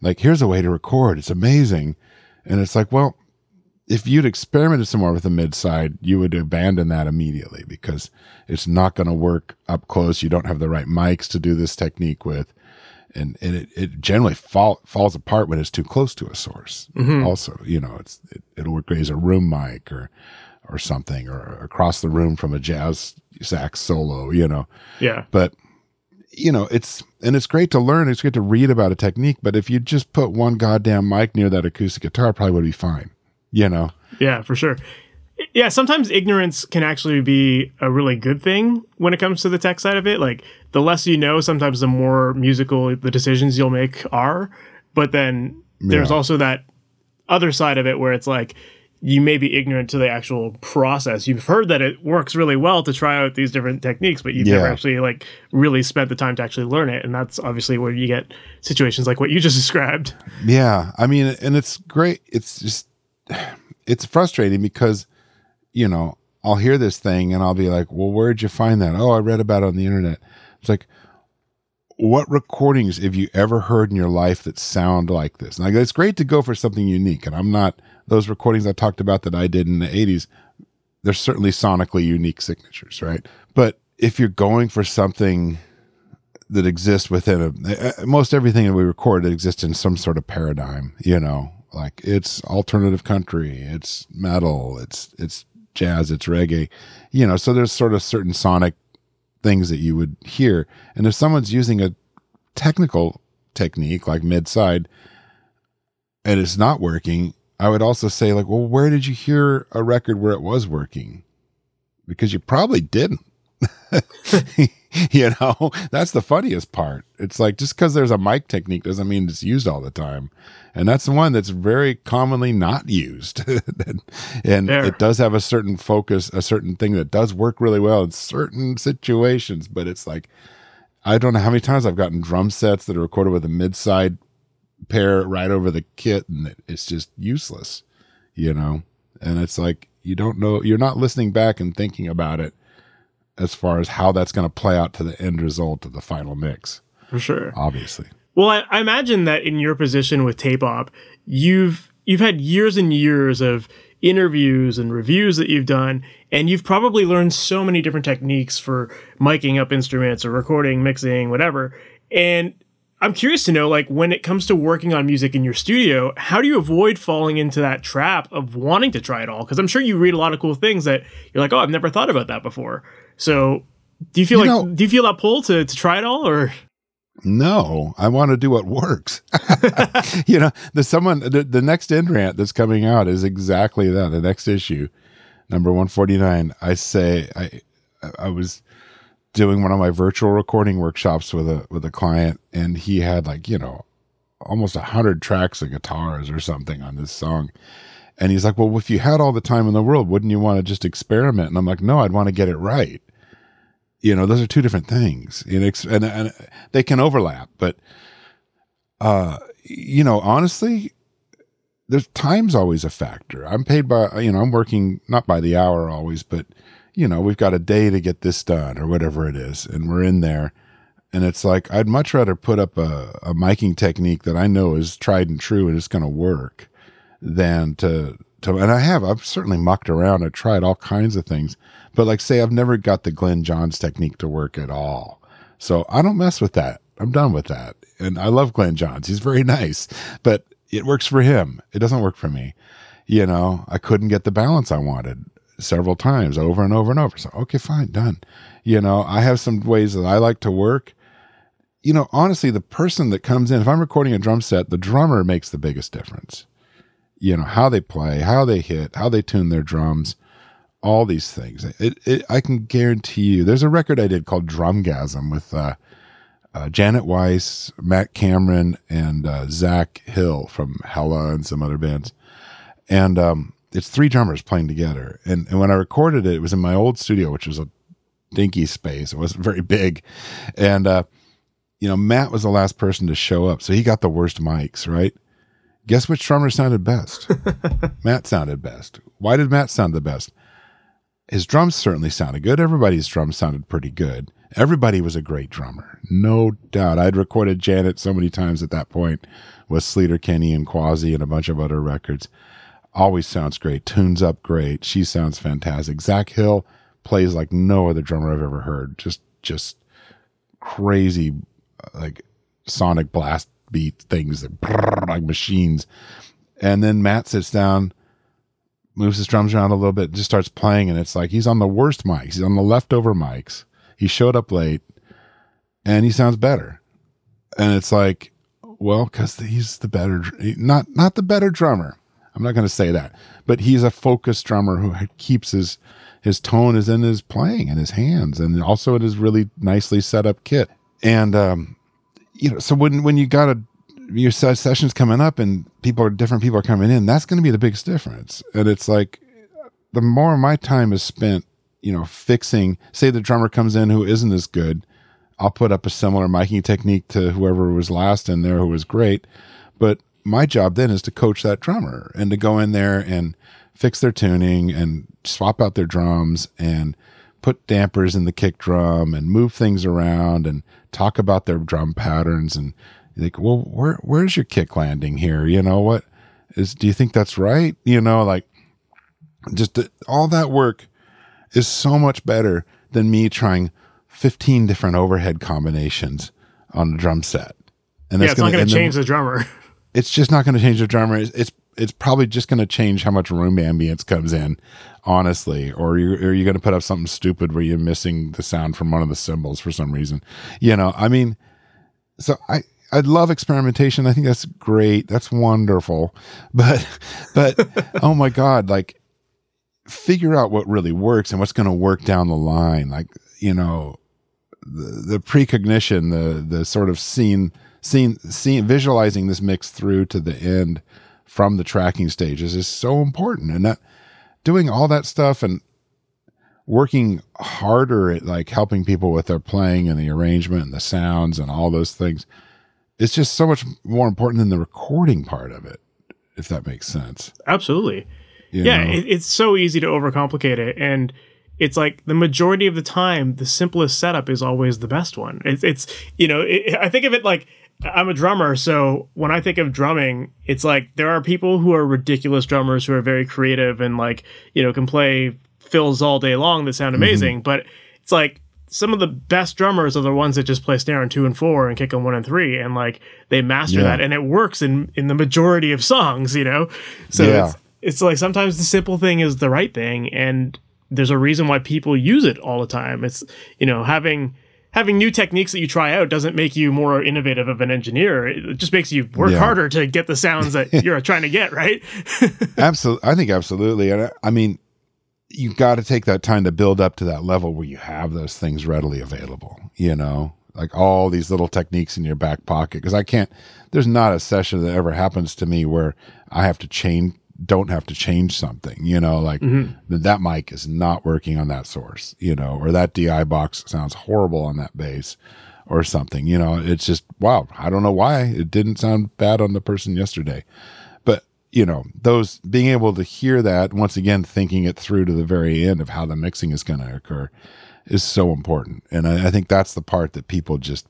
like, here's a way to record, it's amazing. And it's like, well, if you'd experimented some more with the mid side, you would abandon that immediately because it's not going to work up close. You don't have the right mics to do this technique with, and it generally falls apart when it's too close to a source. Also, you know, it'll work as a room mic or something, or across the room from a jazz sax solo, you know? Yeah. But, you know, it's great to learn. It's great to read about a technique, but if you just put one goddamn mic near that acoustic guitar, it probably would be fine, you know? Yeah, for sure. Yeah. Sometimes ignorance can actually be a really good thing when it comes to the tech side of it. Like, the less you know, sometimes the more musical the decisions you'll make are, but then there's also that other side of it where it's like, you may be ignorant to the actual process. You've heard that it works really well to try out these different techniques, but you've never actually like really spent the time to actually learn it. And that's obviously where you get situations like what you just described. Yeah. I mean, and it's great. It's just, it's frustrating because, you know, I'll hear this thing and I'll be like, well, where'd you find that? Oh, I read about it on the internet. It's like, what recordings have you ever heard in your life that sound like this? Like, it's great to go for something unique, and I'm not, those recordings I talked about that I did in the 80s, they're certainly sonically unique signatures, right? But if you're going for something that exists within most everything that we record, it exists in some sort of paradigm, you know, like it's alternative country, it's metal, it's jazz, it's reggae, you know, so there's sort of certain sonic things that you would hear. And if someone's using a technical technique like mid-side, and it's not working, I would also say, like, well, where did you hear a record where it was working? Because you probably didn't. You know, that's the funniest part. It's like, just because there's a mic technique doesn't mean it's used all the time. And that's the one that's very commonly not used. And it does have a certain focus, a certain thing that does work really well in certain situations. But it's like, I don't know how many times I've gotten drum sets that are recorded with a mid-side pair right over the kit, and it's just useless, you know? And it's like, you don't know, you're not listening back and thinking about it as far as how that's going to play out to the end result of the final mix. For sure. Obviously. Well, I imagine that in your position with Tape Op, you've had years and years of interviews and reviews that you've done, and you've probably learned so many different techniques for miking up instruments or recording, mixing, whatever. And I'm curious to know, like, when it comes to working on music in your studio, how do you avoid falling into that trap of wanting to try it all? Because I'm sure you read a lot of cool things that you're like, oh, I've never thought about that before. So do you feel do you feel that pull to try it all, or? No, I want to do what works. You know, the next end rant that's coming out is exactly that. The next issue, number 149, I say, I was doing one of my virtual recording workshops with a client, and he had, like, you know, almost 100 tracks of guitars or something on this song. And he's like, well, if you had all the time in the world, wouldn't you want to just experiment? And I'm like, no, I'd want to get it right. You know, those are two different things, and they can overlap. But, you know, honestly, there's time's always a factor. I'm paid by, you know, I'm working not by the hour always, but, you know, we've got a day to get this done or whatever it is. And we're in there, and it's like, I'd much rather put up a miking technique that I know is tried and true and it's going to work than and I've certainly mucked around. I tried all kinds of things, but, like, say, I've never got the Glenn Johns technique to work at all. So I don't mess with that. I'm done with that. And I love Glenn Johns. He's very nice, but it works for him. It doesn't work for me. You know, I couldn't get the balance I wanted several times over and over and over. So, okay, fine, done. You know, I have some ways that I like to work. You know, honestly, the person that comes in, if I'm recording a drum set, the drummer makes the biggest difference. You know, how they play, how they hit, how they tune their drums, all these things. I can guarantee you, there's a record I did called Drumgasm with Janet Weiss, Matt Cameron, and Zach Hill from Hella and some other bands. And it's three drummers playing together. And when I recorded it, it was in my old studio, which was a dinky space. It wasn't very big. And, you know, Matt was the last person to show up, so he got the worst mics, right? Guess which drummer sounded best? Matt sounded best. Why did Matt sound the best? His drums certainly sounded good. Everybody's drums sounded pretty good. Everybody was a great drummer, no doubt. I'd recorded Janet so many times at that point with Sleater Kinney and Quasi and a bunch of other records. Always sounds great. Tunes up great. She sounds fantastic. Zach Hill plays like no other drummer I've ever heard. Just crazy, like, sonic blast beat things that brrr, like machines. And then Matt sits down, moves his drums around a little bit, just starts playing, and it's like he's on the worst mics. He's on the leftover mics. He showed up late, and he sounds better. And it's like, well, because he's the better, not the better drummer. I'm not going to say that, but he's a focused drummer who keeps his tone is in his playing and his hands, and also it is really nicely set up kit. And you know, so when you got your session's coming up and different people are coming in, that's going to be the biggest difference. And it's like, the more my time is spent, you know, fixing, say the drummer comes in who isn't as good, I'll put up a similar miking technique to whoever was last in there who was great. But my job then is to coach that drummer and to go in there and fix their tuning and swap out their drums and put dampers in the kick drum and move things around and talk about their drum patterns. And you think, well, where's your kick landing here? You know, do you think that's right? You know, like, just all that work is so much better than me trying 15 different overhead combinations on a drum set. And that's not going to change the drummer. It's just not going to change the drummer. It's probably just going to change how much room ambience comes in, honestly. Or you're going to put up something stupid where you're missing the sound from one of the cymbals for some reason. You know, I mean, so I I love experimentation. I think that's great. That's wonderful. But oh my God, like, figure out what really works and what's going to work down the line. Like, you know, the precognition, the sort of scene, visualizing this mix through to the end from the tracking stages is so important. And that, doing all that stuff and working harder at like helping people with their playing and the arrangement and the sounds and all those things, it's just so much more important than the recording part of it, if that makes sense. Absolutely. You know? It's so easy to overcomplicate it. And it's like the majority of the time, the simplest setup is always the best one. I think of it like I'm a drummer. So when I think of drumming, it's like there are people who are ridiculous drummers who are very creative and like, you know, can play fills all day long that sound amazing. Mm-hmm. But it's like some of the best drummers are the ones that just play snare on 2 and 4 and kick on 1 and 3, and like they master that, and it works in the majority of songs, you know. So it's like sometimes the simple thing is the right thing, and there's a reason why people use it all the time. It's, you know, having new techniques that you try out doesn't make you more innovative of an engineer. It just makes you work harder to get the sounds that you're trying to get, right? Absolutely. I think absolutely. And I mean, you've got to take that time to build up to that level where you have those things readily available, you know, like all these little techniques in your back pocket. Because there's not a session that ever happens to me where I don't have to change something, you know, like that mic is not working on that source, you know, or that DI box sounds horrible on that bass or something, you know. It's just, wow, I don't know why it didn't sound bad on the person yesterday. You know, those being able to hear that, once again, thinking it through to the very end of how the mixing is going to occur is so important. And I think that's the part that people just,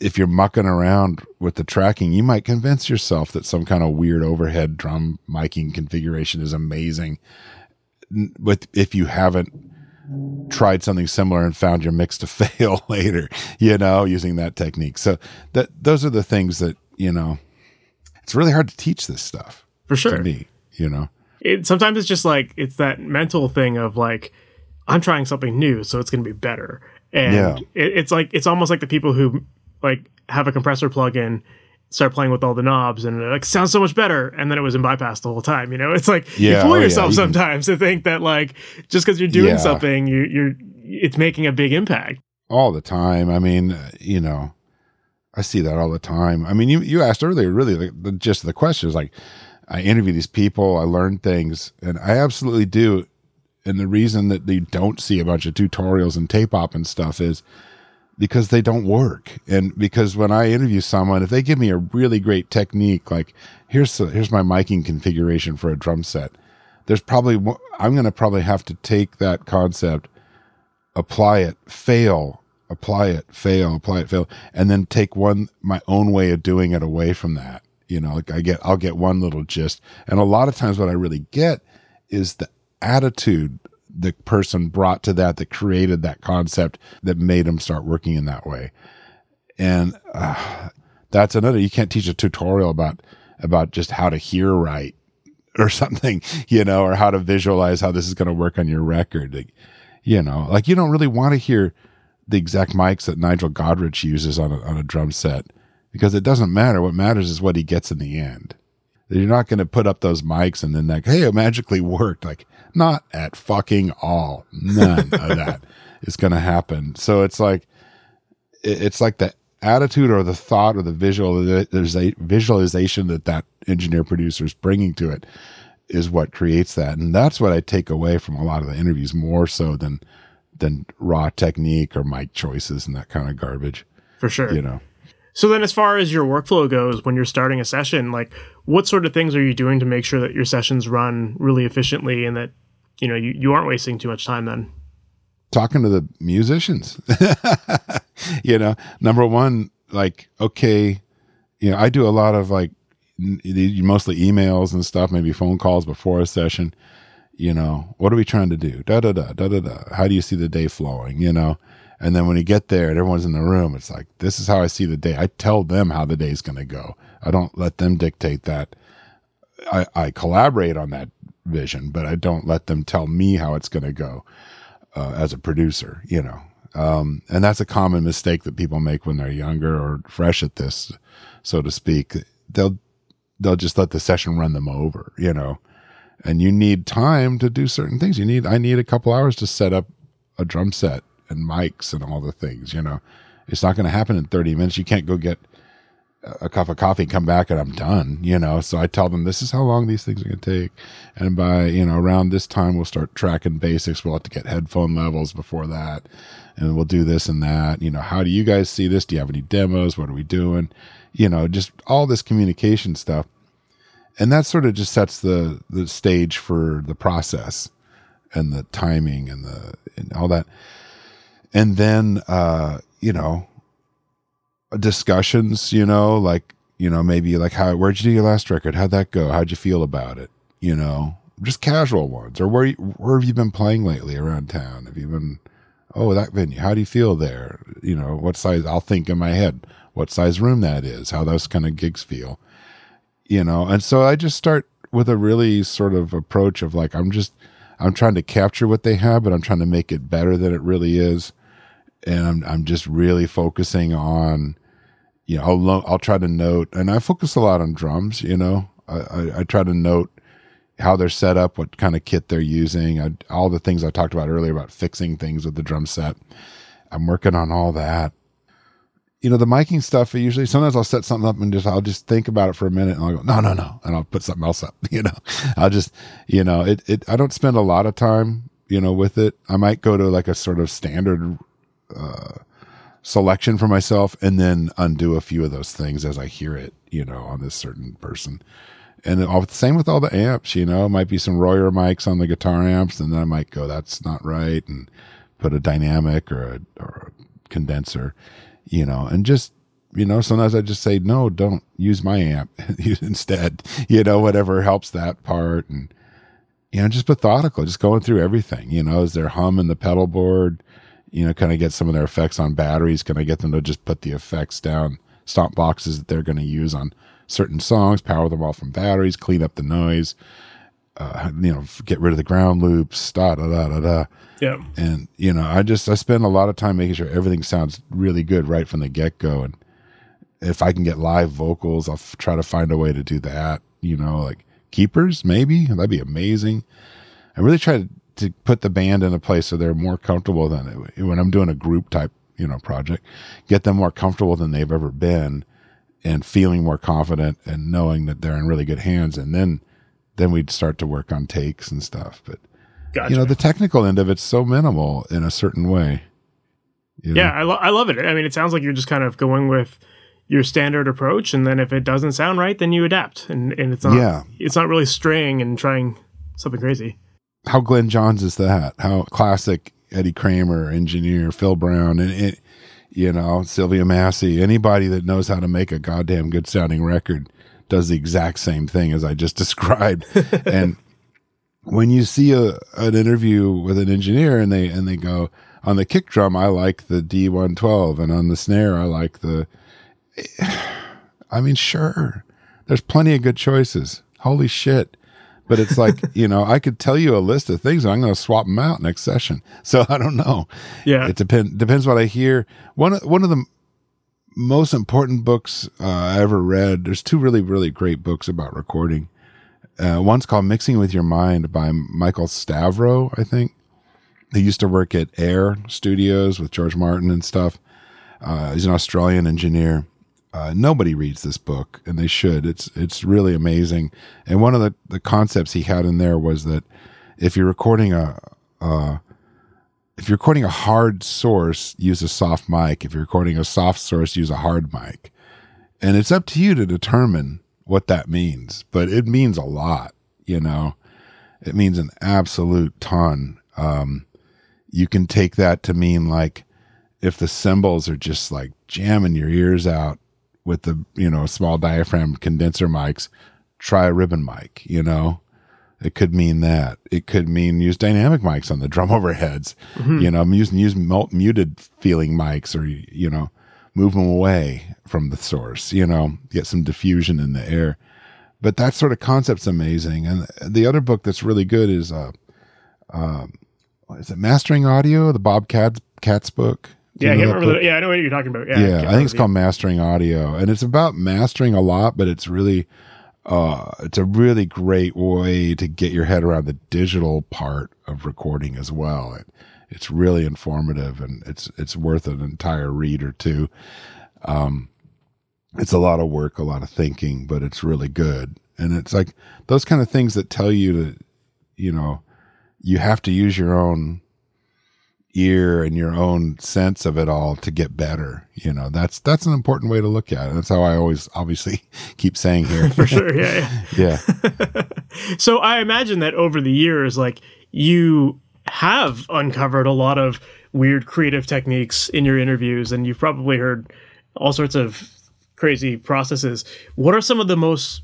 if you're mucking around with the tracking, you might convince yourself that some kind of weird overhead drum miking configuration is amazing. But if you haven't tried something similar and found your mix to fail later, you know, using that technique. So those are the things that, you know, it's really hard to teach this stuff. For sure. To me, you know. Sometimes it's just like, it's that mental thing of like, I'm trying something new, so it's going to be better. And it's like, it's almost like the people who like have a compressor plug in, start playing with all the knobs, and it like sounds so much better. And then it was in bypass the whole time, you know. It's like you fool yourself sometimes to think that like, just because you're doing something, it's making a big impact. All the time. I mean, you know. I see that all the time. I mean, you asked earlier, really, the gist of the question is like, I interview these people, I learn things, and I absolutely do. And the reason that they don't see a bunch of tutorials and tape op and stuff is because they don't work. And because when I interview someone, if they give me a really great technique, like here's my miking configuration for a drum set, there's probably, I'm going to probably have to take that concept, apply it, fail, and then take my own way of doing it away from that. You know, like I'll get one little gist. And a lot of times what I really get is the attitude the person brought to that created that concept that made them start working in that way. And that's another, you can't teach a tutorial about just how to hear right or something, you know, or how to visualize how this is going to work on your record. Like, you know, like you don't really want to hear the exact mics that Nigel Godrich uses on a drum set, because it doesn't matter. What matters is what he gets in the end. You're not going to put up those mics and then like, hey, it magically worked. Like, not at fucking all. None of that is going to happen. So it's like the attitude or the thought or the visualization that engineer producer is bringing to it is what creates that. And that's what I take away from a lot of the interviews, more so than raw technique or mic choices and that kind of garbage. For sure. You know. So then as far as your workflow goes, when you're starting a session, like what sort of things are you doing to make sure that your sessions run really efficiently and that, you know, you aren't wasting too much time then? Talking to the musicians. You know, number one, like, okay, you know, I do a lot of like mostly emails and stuff, maybe phone calls before a session. You know, what are we trying to do? Da, da, da, da, da, da. How do you see the day flowing? You know, and then when you get there and everyone's in the room, it's like, this is how I see the day. I tell them how the day's going to go. I don't let them dictate that. I collaborate on that vision, but I don't let them tell me how it's going to go as a producer. You know, And that's a common mistake that people make when they're younger or fresh at this, so to speak. They'll just let the session run them over, you know, and you need time to do certain things. I need a couple hours to set up a drum set and mics and all the things, you know. It's not going to happen in 30 minutes. You can't go get a cup of coffee, come back, and I'm done, you know. So I tell them, this is how long these things are going to take. And by, you know, around this time, we'll start tracking basics. We'll have to get headphone levels before that. And we'll do this and that. You know, how do you guys see this? Do you have any demos? What are we doing? You know, just all this communication stuff. And that sort of just sets the stage for the process and the timing and the and all that. And then, you know, discussions, you know, maybe like how, where'd you do your last record? How'd that go? How'd you feel about it? You know, just casual ones. Or where have you been playing lately around town? Have you been, oh, that venue, how do you feel there? You know, what size, I'll think in my head, what size room that is, how those kind of gigs feel, you know? And so I just start with a really sort of approach of like, I'm trying to capture what they have, but I'm trying to make it better than it really is. And I'm just really focusing on, you know, I'll try to note, and I focus a lot on drums, you know, I try to note how they're set up, what kind of kit they're using, all the things I talked about earlier about fixing things with the drum set. I'm working on all that. You know, the miking stuff, sometimes I'll set something up and I'll just think about it for a minute and I'll go, no. And I'll put something else up, you know, I'll just, you know, I don't spend a lot of time, you know, with it. I might go to like a sort of standard selection for myself and then undo a few of those things as I hear it, you know, on this certain person. And same with all the amps, you know, it might be some Royer mics on the guitar amps, and then I might go, that's not right, and put a dynamic or a condenser, you know, and just, you know, sometimes I just say, no, don't use my amp instead, you know, whatever helps that part. And, you know, just methodical, just going through everything, you know, is there hum in the pedal board? You know, can I get some of their effects on batteries? Can I get them to just put the effects down, stomp boxes that they're going to use on certain songs, power them off from batteries, clean up the noise, you know, get rid of the ground loops, da-da-da-da-da. Yeah. And, you know, I spend a lot of time making sure everything sounds really good right from the get-go. And if I can get live vocals, I'll try to find a way to do that, you know, like keepers, maybe. That'd be amazing. I really try to put the band in a place so they're more comfortable than when I'm doing a group type, you know, project, get them more comfortable than they've ever been and feeling more confident and knowing that they're in really good hands. And then we'd start to work on takes and stuff. But gotcha. You know, the technical end of it's so minimal in a certain way. You know? Yeah. I love it. I mean, it sounds like you're just kind of going with your standard approach. And then if it doesn't sound right, then you adapt and it's not really straying and trying something crazy. How Glenn Johns is that? How classic Eddie Kramer, engineer, Phil Brown, and you know, Sylvia Massey, anybody that knows how to make a goddamn good sounding record does the exact same thing as I just described. And when you see an interview with an engineer and they go, on the kick drum, I like the D112, and on the snare, I like the... I mean, sure, there's plenty of good choices. Holy shit. But it's like, you know, I could tell you a list of things and I'm going to swap them out next session. So I don't know. Yeah. It depends what I hear. One of the most important books I ever read, there's two really, really great books about recording. One's called Mixing with Your Mind by Michael Stavro, I think. He used to work at Air Studios with George Martin and stuff. He's an Australian engineer. Nobody reads this book, and they should. It's really amazing. And one of the concepts he had in there was that if you're recording a hard source, use a soft mic. If you're recording a soft source, use a hard mic. And it's up to you to determine what that means. But it means a lot, you know. It means an absolute ton. You can take that to mean like if the cymbals are just like jamming your ears out with the, you know, small diaphragm condenser mics, try a ribbon mic, you know, it could mean that. It could mean use dynamic mics on the drum overheads, mm-hmm. you know, use muted feeling mics, or, you know, move them away from the source, you know, get some diffusion in the air. But that sort of concept's amazing. And the other book that's really good is Mastering Audio, the Bob Cadd Cat's book. Yeah, I remember that. Yeah, I know what you're talking about. Yeah, I think it's called Mastering Audio, and it's about mastering a lot, but it's really, it's a really great way to get your head around the digital part of recording as well. It's really informative, and it's worth an entire read or two. It's a lot of work, a lot of thinking, but it's really good. And it's like those kind of things that tell you to, you know, you have to use your own ear and your own sense of it all to get better. You know, that's an important way to look at it. That's how I always obviously keep saying here. For sure. Yeah. So I imagine that over the years, like, you have uncovered a lot of weird creative techniques in your interviews, and you've probably heard all sorts of crazy processes. What are some of the most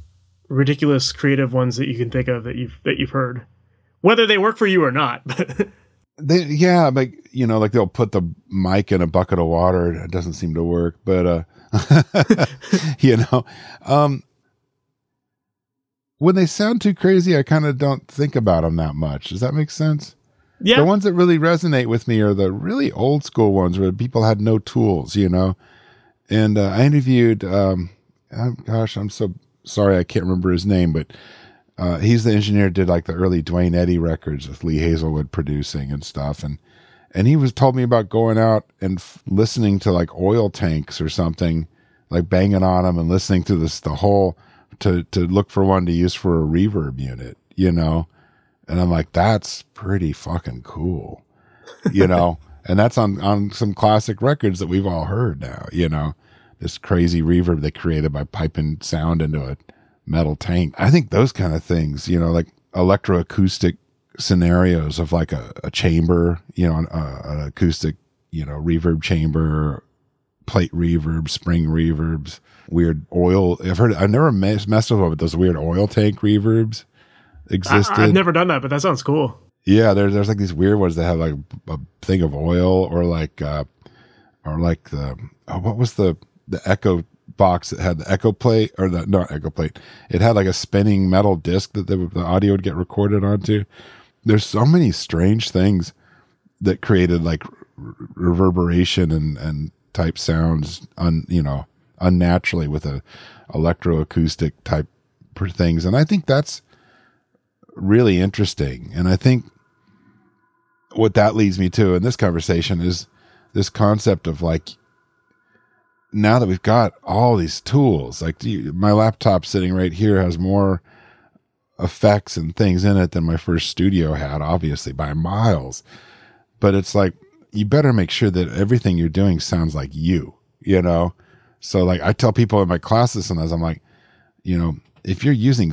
ridiculous creative ones that you can think of that you've heard, whether they work for you or not? Like they'll put the mic in a bucket of water. It doesn't seem to work, but when they sound too crazy, I kind of don't think about them that much. Does that make sense? Yeah. The ones that really resonate with me are the really old school ones where people had no tools, you know? And I interviewed, I'm so sorry, I can't remember his name, but he's the engineer did like the early Dwayne Eddy records with Lee Hazelwood producing and stuff. And he told me about going out and listening to like oil tanks or something, like banging on them and listening to the whole, to look for one to use for a reverb unit, you know? And I'm like, that's pretty fucking cool, you know? And that's on some classic records that we've all heard now, you know, this crazy reverb they created by piping sound into a metal tank. I think those kind of things, you know, like electroacoustic scenarios of like a chamber, you know, an acoustic, you know, reverb chamber, plate reverb, spring reverbs, weird oil. I've never messed with them, but those weird oil tank reverbs existed. I've never done that, but that sounds cool. Yeah, there's like these weird ones that have like a thing of oil, or like the what was the Echo box that had the Echo plate, or the not Echo plate? It had like a spinning metal disc that the audio would get recorded onto. There's so many strange things that created like reverberation and type sounds unnaturally with a electroacoustic type things, and I think that's really interesting. And I think what that leads me to in this conversation is this concept of like, now that we've got all these tools, like my laptop sitting right here has more effects and things in it than my first studio had, obviously by miles, but it's like, you better make sure that everything you're doing sounds like you know? So like I tell people in my classes sometimes, I'm like, you know, if you're using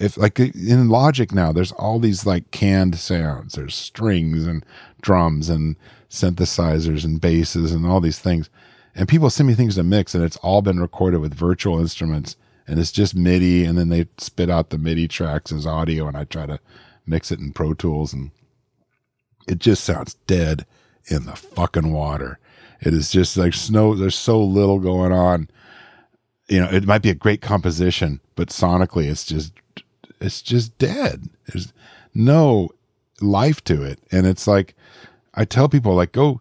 if like in Logic now, there's all these like canned sounds, there's strings and drums and synthesizers and basses and all these things. And people send me things to mix, and it's all been recorded with virtual instruments, and it's just MIDI. And then they spit out the MIDI tracks as audio, and I try to mix it in Pro Tools, and it just sounds dead in the fucking water. It is just like snow. There's so little going on. You know, it might be a great composition, but sonically it's just dead. There's no life to it. And it's like, I tell people, like, go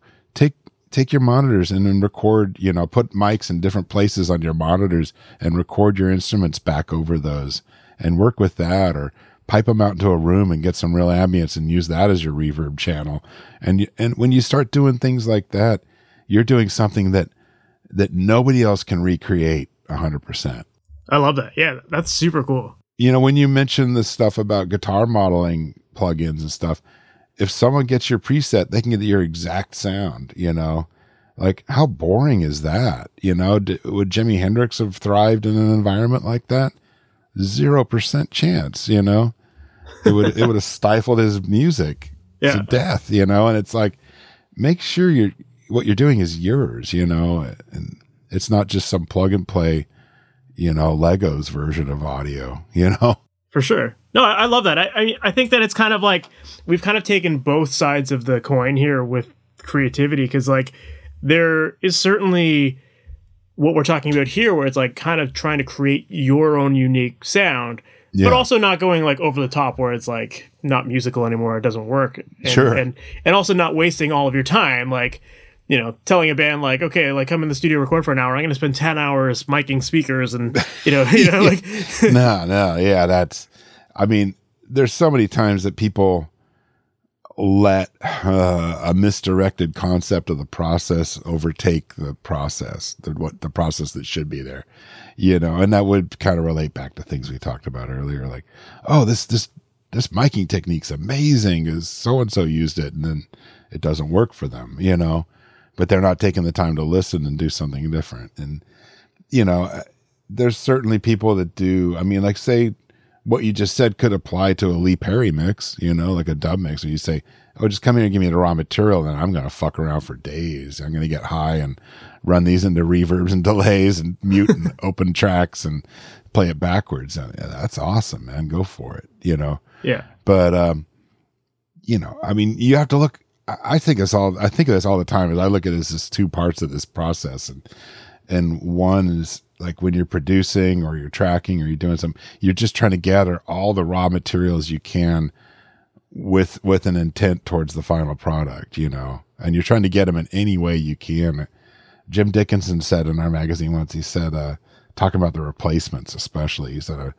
take your monitors and then record, you know, put mics in different places on your monitors and record your instruments back over those and work with that, or pipe them out into a room and get some real ambience and use that as your reverb channel. And when you start doing things like that, you're doing something that nobody else can recreate 100%. I love that. Yeah, that's super cool. You know, when you mention this stuff about guitar modeling plugins and stuff, if someone gets your preset, they can get your exact sound, you know? Like, how boring is that? You know, would Jimi Hendrix have thrived in an environment like that? 0% chance, you know? It would have stifled his music to death, you know? And it's like, make sure what you're doing is yours, you know? And it's not just some plug and play, you know, Lego's version of audio, you know? For sure. No, I love that. I think that it's kind of like we've kind of taken both sides of the coin here with creativity, because like there is certainly what we're talking about here where it's like kind of trying to create your own unique sound, but also not going like over the top where it's like not musical anymore. It doesn't work. And, sure. And also not wasting all of your time. Like, you know, telling a band like, okay, like come in the studio, record for an hour. I'm going to spend 10 hours miking speakers and, you know, like. Yeah. That's, I mean, there's so many times that people let a misdirected concept of the process overtake the process, the process that should be there, you know, and that would kind of relate back to things we talked about earlier. Like, oh, this miking technique's amazing because so-and-so used it and then it doesn't work for them, you know. But they're not taking the time to listen and do something different. And, you know, there's certainly people that do. I mean, like, say what you just said could apply to a Lee Perry mix, you know, like a dub mix where you say, oh, just come here and give me the raw material and I'm going to fuck around for days. I'm going to get high and run these into reverbs and delays and mute and open tracks and play it backwards. And that's awesome, man. Go for it, you know? Yeah. But, you know, I mean, you have to look. I think of this all the time. As I look at this as two parts of this process, and one is like when you're producing or you're tracking or you're doing something, you're just trying to gather all the raw materials you can with an intent towards the final product, you know, and you're trying to get them in any way you can. Jim Dickinson said in our magazine once, he said, talking about The Replacements especially, he said,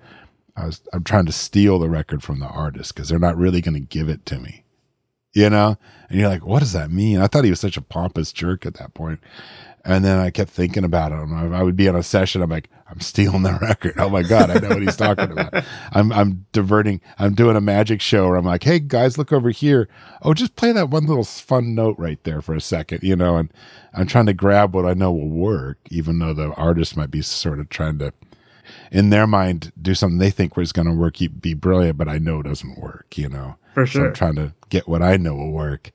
I'm trying to steal the record from the artist because they're not really going to give it to me. You know, and you're like, what does that mean? I thought he was such a pompous jerk at that point. And then I kept thinking about him. I would be on a session. I'm like, I'm stealing the record. Oh my God, I know what he's talking about. I'm diverting. I'm doing a magic show where I'm like, hey guys, look over here. Oh, just play that one little fun note right there for a second, you know, and I'm trying to grab what I know will work, even though the artist might be sort of trying to, in their mind, do something they think is going to work, be brilliant, but I know it doesn't work, you know. For sure. So I'm trying to get what I know will work,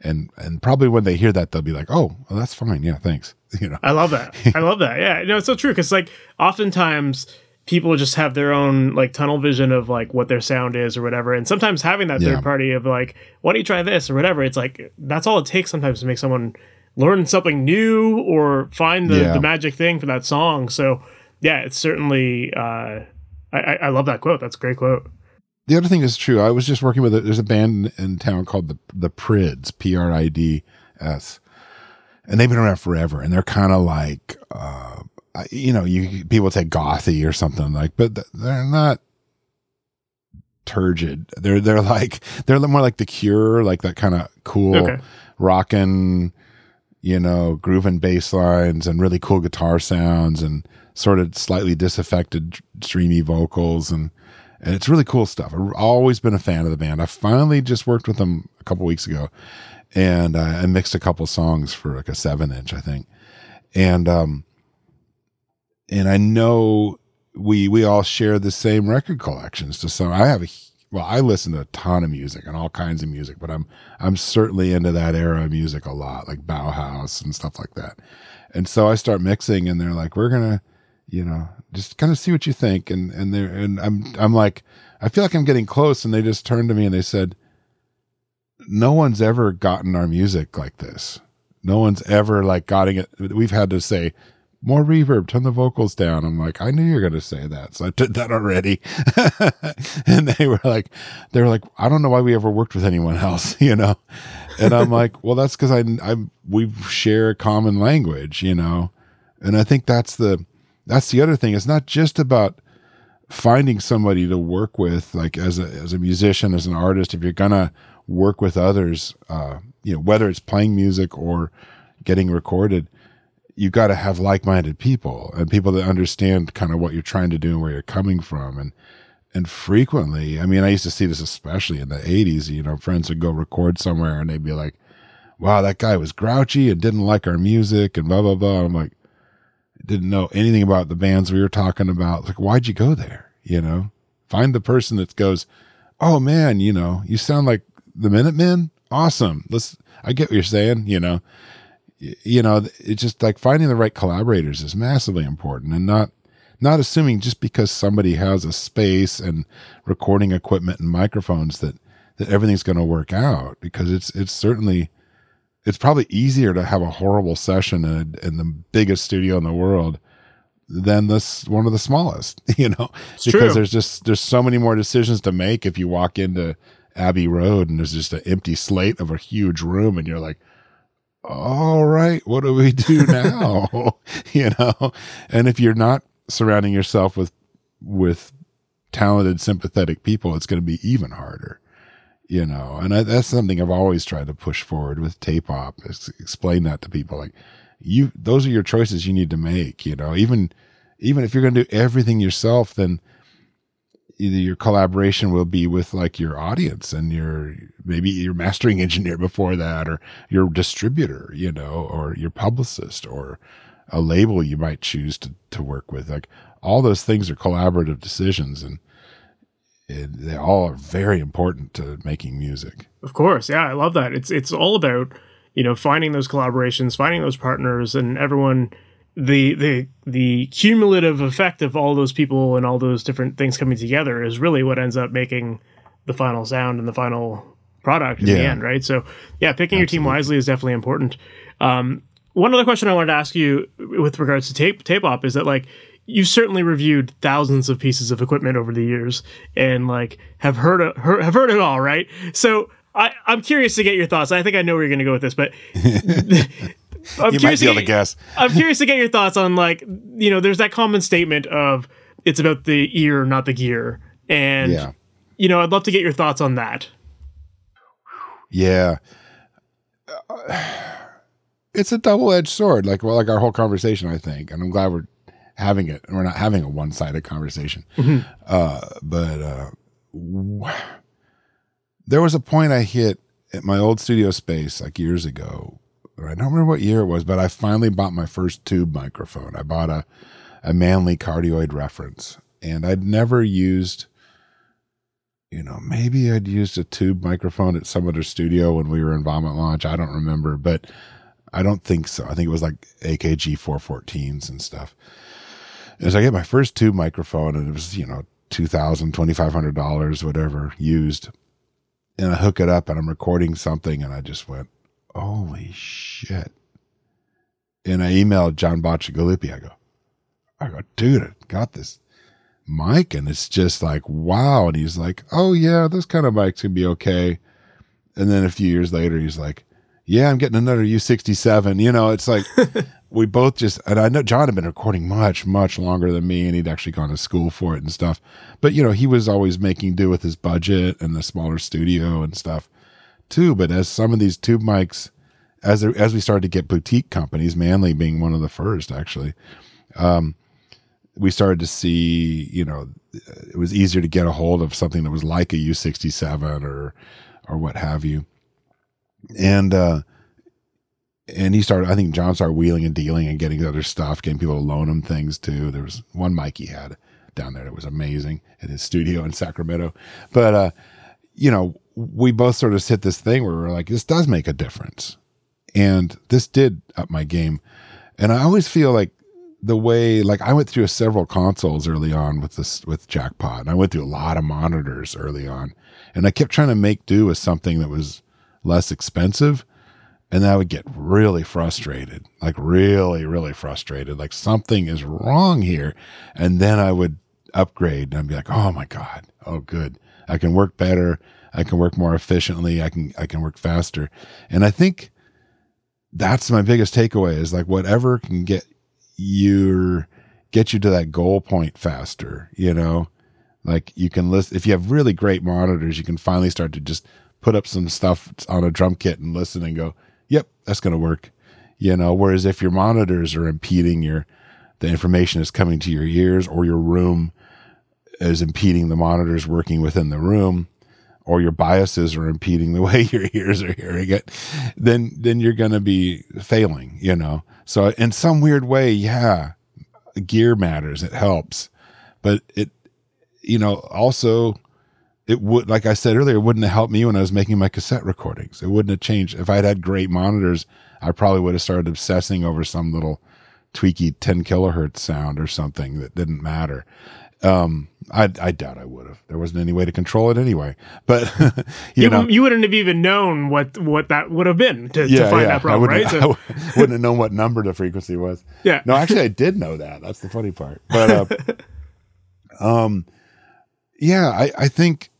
and probably when they hear that, they'll be like, "Oh, well, that's fine. Yeah, thanks." You know, I love that. Yeah, no, it's so true because like oftentimes people just have their own like tunnel vision of like what their sound is or whatever, and sometimes having that third party of like, "Why don't you try this?" or whatever, it's like that's all it takes sometimes to make someone learn something new or find the magic thing for that song. So yeah, it's certainly I love that quote. That's a great quote. The other thing is true. I was just working with there's a band in town called the Prids, P-R-I-D-S, and they've been around forever. And they're kind of like, you know, people say gothy or something like, but they're not turgid. They're like they're more like The Cure, like that kind of cool rockin', you know, grooving bass lines and really cool guitar sounds and sort of slightly disaffected, dreamy vocals and. And it's really cool stuff. I've always been a fan of the band. I finally just worked with them a couple weeks ago, and I mixed a couple songs for like a 7-inch, I think. And I know we all share the same record collections. I listen to a ton of music and all kinds of music, but I'm certainly into that era of music a lot, like Bauhaus and stuff like that. And so I start mixing, and they're like, "We're gonna." You know, just kind of see what you think. And I'm like, I feel like I'm getting close. And they just turned to me and they said, no one's ever gotten our music like this. No one's ever like gotten it. We've had to say more reverb, turn the vocals down. I'm like, I knew you were going to say that. So I did that already. And they were like, I don't know why we ever worked with anyone else, you know? And I'm like, well, that's because we share a common language, you know? And I think that's the other thing. It's not just about finding somebody to work with, like as a musician, as an artist. If you're gonna work with others, you know, whether it's playing music or getting recorded, you got to have like-minded people and people that understand kind of what you're trying to do and where you're coming from. And frequently, I mean, I used to see this especially in the '80s. You know, friends would go record somewhere and they'd be like, "Wow, that guy was grouchy and didn't like our music and blah blah blah." I'm like, didn't know anything about the bands we were talking about. Like, why'd you go there? You know, find the person that goes, oh man, you know, you sound like the Minutemen. Awesome. I get what you're saying. You know, it's just like finding the right collaborators is massively important, and not assuming just because somebody has a space and recording equipment and microphones that everything's going to work out, because it's probably easier to have a horrible session in the biggest studio in the world than this one of the smallest, you know, it's because true. there's so many more decisions to make if you walk into Abbey Road and there's just an empty slate of a huge room and you're like, all right, what do we do now? You know, and if you're not surrounding yourself with talented, sympathetic people, it's going to be even harder, you know. And that's something I've always tried to push forward with Tape Op, is explain that to people, like, those are your choices you need to make, you know. Even if you're going to do everything yourself, then either your collaboration will be with like your audience and maybe your mastering engineer before that, or your distributor, you know, or your publicist, or a label you might choose to work with. Like, all those things are collaborative decisions, and they all are very important to making music. Of course. Yeah. I love that. It's all about, you know, finding those collaborations, finding those partners, and everyone, the cumulative effect of all those people and all those different things coming together is really what ends up making the final sound and the final product in the end, right? So, yeah, picking Absolutely. Your team wisely is definitely important. One other question I wanted to ask you with regards to Tape Op is that, like, you've certainly reviewed thousands of pieces of equipment over the years and, like, have heard it all, right? So I'm curious to get your thoughts. I think I know where you're going to go with this, but I'm curious to get your thoughts on, like, you know, there's that common statement of it's about the ear, not the gear. And, you know, I'd love to get your thoughts on that. Yeah. It's a double-edged sword, like our whole conversation, I think. And I'm glad we're having it, and we're not having a one-sided conversation. Mm-hmm. There was a point I hit at my old studio space like years ago. I don't remember what year it was, but I finally bought my first tube microphone. I bought a Manley cardioid reference, and I'd never used, you know, maybe I'd used a tube microphone at some other studio when we were in Vomit Launch. I don't remember, but I don't think so. I think it was like AKG 414s and stuff. And so I get my first tube microphone, and it was, you know, $2,000, $2,500, whatever, used. And I hook it up and I'm recording something, and I just went, holy shit. And I emailed John Baccigaluppi. I go, dude, I got this mic and it's just like, wow. And he's like, oh yeah, this kind of mic's gonna be okay. And then a few years later, he's like, yeah, I'm getting another U67. You know, it's like, we both just, and I know John had been recording much, much longer than me, and he'd actually gone to school for it and stuff. But, you know, he was always making do with his budget and the smaller studio and stuff too. But as some of these tube mics, as we started to get boutique companies, Manley being one of the first, actually, we started to see, you know, it was easier to get a hold of something that was like a U67 or what have you. And John started wheeling and dealing and getting other stuff, getting people to loan him things too. There was one mic he had down there that was amazing at his studio in Sacramento. But, you know, we both sort of hit this thing where we're like, this does make a difference. And this did up my game. And I always feel like the way, like, I went through several consoles early on with Jackpot, and I went through a lot of monitors early on, and I kept trying to make do with something that was less expensive. And I would get really frustrated, like really, really frustrated. Like, something is wrong here. And then I would upgrade, and I'd be like, oh my God. Oh, good. I can work better. I can work more efficiently. I can work faster. And I think that's my biggest takeaway, is like, whatever can get you to that goal point faster, you know, like, you can listen. If you have really great monitors, you can finally start to just put up some stuff on a drum kit and listen and go, yep, that's going to work. You know, whereas if your monitors are impeding the information is coming to your ears, or your room is impeding the monitors working within the room, or your biases are impeding the way your ears are hearing it, then you're going to be failing, you know? So in some weird way, yeah, gear matters. It helps. But it, you know, also, it would, like I said earlier, it wouldn't have helped me when I was making my cassette recordings. It wouldn't have changed. If I'd had great monitors, I probably would have started obsessing over some little tweaky 10 kilohertz sound or something that didn't matter. I doubt I would have. There wasn't any way to control it anyway. But you wouldn't have even known what that would have been to find that problem, right? So. I wouldn't have known what number the frequency was. Yeah. No, actually, I did know that. That's the funny part. But I think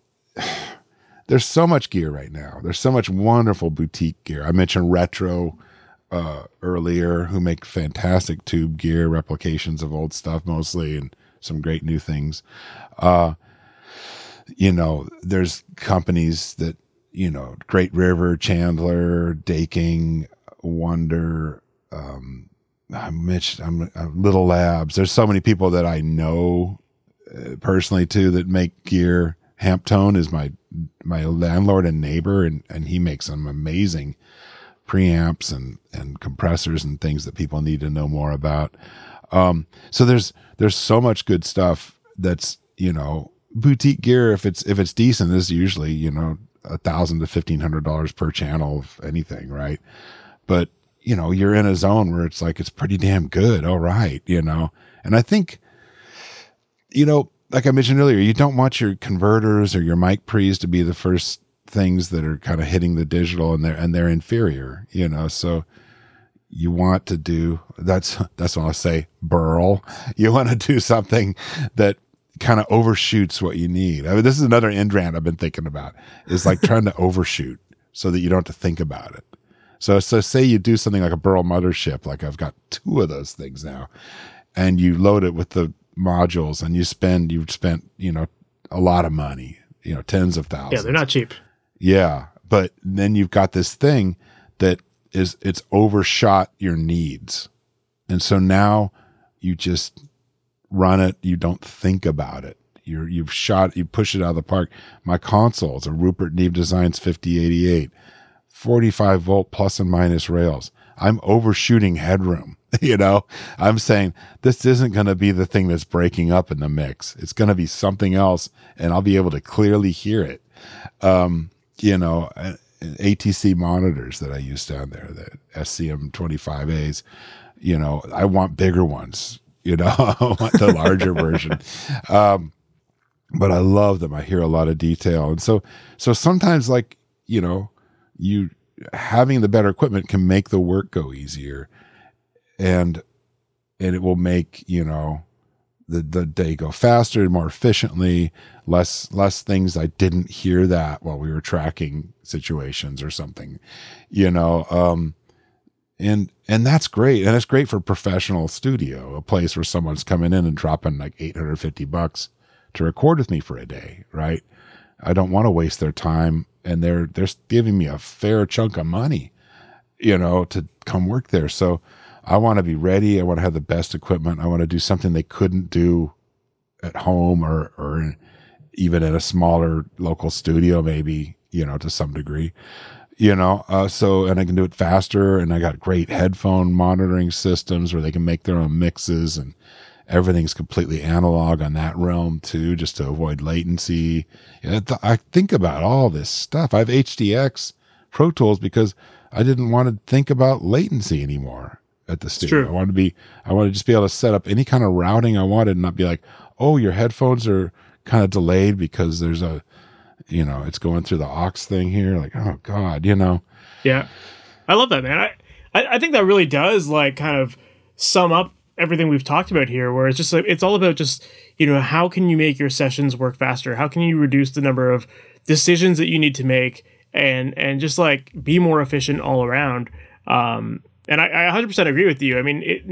there's so much gear right now. There's so much wonderful boutique gear. I mentioned Retro earlier, who make fantastic tube gear, replications of old stuff mostly, and some great new things. There's companies that, Great River, Chandler, Daking, Wonder, I'm Little Labs. There's so many people that I know personally too that make gear. Hamptone is my landlord and neighbor, and he makes some amazing preamps and compressors and things that people need to know more about. So there's so much good stuff that's, boutique gear. If it's decent, is usually, $1,000 to $1,500 per channel of anything. Right. But you're in a zone where it's like, it's pretty damn good. All right. And I think, like I mentioned earlier, you don't want your converters or your mic pre's to be the first things that are kind of hitting the digital and they're inferior, so you want to do that's what I'll say, Burl. You want to do something that kind of overshoots what you need. I mean, this is another end rant I've been thinking about. It's like trying to overshoot so that you don't have to think about it. So say you do something like a Burl mothership, like I've got two of those things now, and you load it with the modules and you've spent, a lot of money, tens of thousands. Yeah, they're not cheap. Yeah. But then you've got this thing that it's overshot your needs. And so now you just run it. You don't think about it. You push it out of the park. My consoles are Rupert Neve Designs 5088, 45 volt plus and minus rails. I'm overshooting headroom. I'm saying this isn't going to be the thing that's breaking up in the mix. It's going to be something else, and I'll be able to clearly hear it. ATC monitors that I use down there, the SCM 25As, I want bigger ones, I want the larger version. But I love them. I hear a lot of detail. And so sometimes, like, you having the better equipment can make the work go easier, and it will make, the day go faster, more efficiently, less things I didn't hear that while we were tracking situations or something, and that's great. And it's great for professional studio, a place where someone's coming in and dropping like $850 to record with me for a day. Right. I don't want to waste their time, and they're giving me a fair chunk of money, to come work there. So I want to be ready. I want to have the best equipment. I want to do something they couldn't do at home or even at a smaller local studio, maybe, to some degree, and I can do it faster. And I got great headphone monitoring systems where they can make their own mixes, and everything's completely analog on that realm too, just to avoid latency. I think about all this stuff. I have HDX Pro Tools because I didn't want to think about latency anymore at the studio. True. I wanted to just be able to set up any kind of routing I wanted and not be like, oh, your headphones are kind of delayed because there's a, it's going through the aux thing here. Like, oh God, Yeah. I love that, man. I think that really does like kind of sum up everything we've talked about here, where it's just like, it's all about just, how can you make your sessions work faster? How can you reduce the number of decisions that you need to make and just like be more efficient all around? And I 100% agree with you. I mean,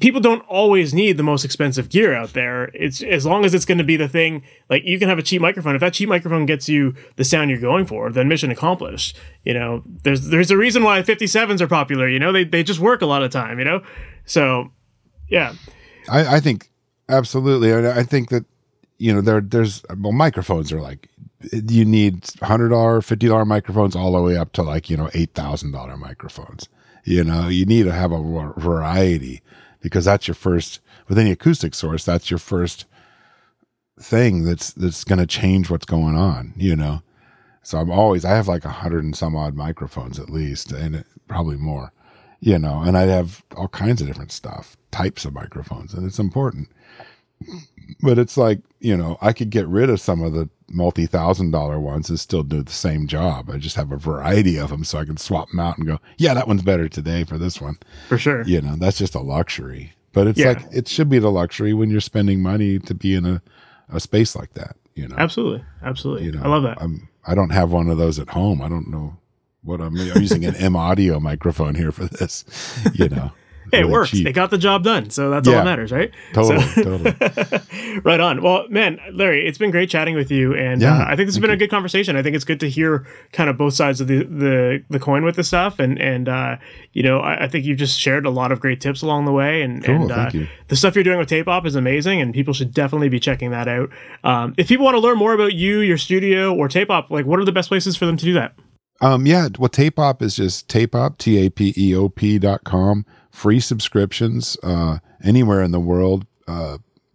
people don't always need the most expensive gear out there. It's as long as it's going to be the thing. Like, you can have a cheap microphone. If that cheap microphone gets you the sound you're going for, then mission accomplished. There's a reason why 57s are popular. They just work a lot of time. So yeah, I think absolutely. I think that microphones are like, you need $100, $50 microphones all the way up to like, $8,000 microphones. You need to have a variety, because that's your first, with any acoustic source, that's your first thing that's going to change what's going on, So I have like 100 and some odd microphones at least, and probably more, and I have all kinds of different stuff, types of microphones, and it's important. But it's like, you know, I could get rid of some of the multi-$1,000 ones and still do the same job. I just have a variety of them so I can swap them out and go, yeah, that one's better today for this one. For sure. You know, that's just a luxury. But it's like, it should be the luxury when you're spending money to be in a space like that, you know? Absolutely. Absolutely. You know, I love that. I don't have one of those at home. I don't know what I'm using an M Audio microphone here for this, you know? Hey, really it works. Cheap. They got the job done. So that's all that matters, right? Totally, so, totally. Right on. Well, man, Larry, it's been great chatting with you. And I think this has been a good conversation. I think it's good to hear kind of both sides of the coin with this stuff. And you know, I think you've just shared a lot of great tips along the way. And the stuff you're doing with Tape Op is amazing. And people should definitely be checking that out. If people want to learn more about you, your studio, or Tape Op, like what are the best places for them to do that? Well, Tape Op is just Tapeop, TAPEOP.com. Free subscriptions anywhere in the world,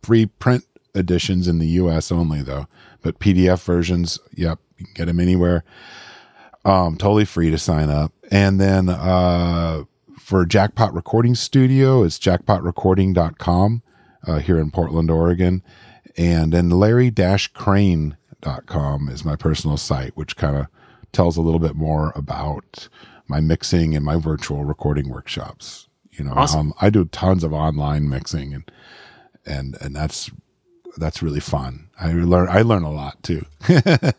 free print editions in the US only though, but PDF versions, yep, you can get them anywhere. Totally free to sign up. And then for Jackpot Recording Studio, it's jackpotrecording.com here in Portland, Oregon. And then larry-crane.com is my personal site, which kind of tells a little bit more about my mixing and my virtual recording workshops. You know, awesome. I do tons of online mixing and that's really fun. I learn a lot too. Well,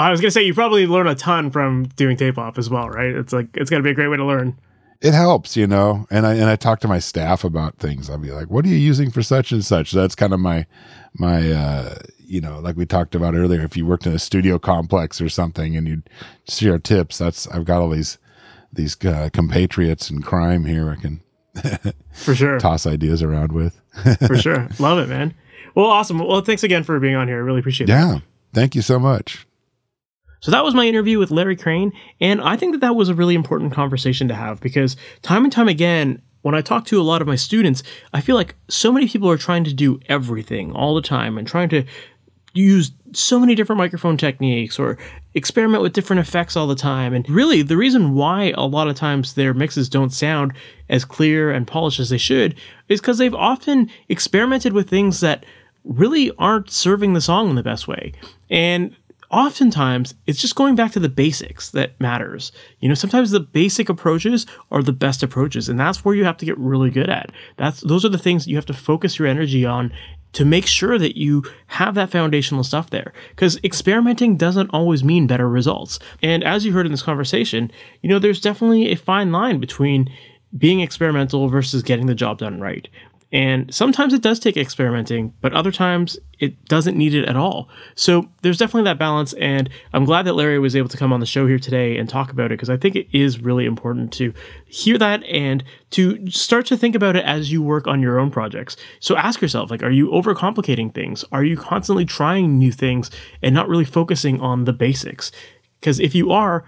I was going to say, you probably learn a ton from doing Tape Op as well, right? It's like, it's gotta be a great way to learn. It helps, you know, and I talk to my staff about things. I'll be like, what are you using for such and such? That's kind of my, you know, like we talked about earlier, if you worked in a studio complex or something and you share tips, I've got all these compatriots in crime here I can for sure toss ideas around with. For sure. Love it, man. Well, awesome. Well, thanks again for being on here. I really appreciate it. Yeah. Thank you so much. So that was my interview with Larry Crane. And I think that was a really important conversation to have because time and time again, when I talk to a lot of my students, I feel like so many people are trying to do everything all the time and trying to use so many different microphone techniques or experiment with different effects all the time. And really, the reason why a lot of times their mixes don't sound as clear and polished as they should is because they've often experimented with things that really aren't serving the song in the best way. And oftentimes, it's just going back to the basics that matters. You know, sometimes the basic approaches are the best approaches, and that's where you have to get really good at. Those are the things that you have to focus your energy on to make sure that you have that foundational stuff there. Because experimenting doesn't always mean better results. And as you heard in this conversation, you know, there's definitely a fine line between being experimental versus getting the job done right. And sometimes it does take experimenting, but other times it doesn't need it at all. So there's definitely that balance. And I'm glad that Larry was able to come on the show here today and talk about it, because I think it is really important to hear that and to start to think about it as you work on your own projects. So ask yourself, like, are you overcomplicating things? Are you constantly trying new things and not really focusing on the basics? Because if you are,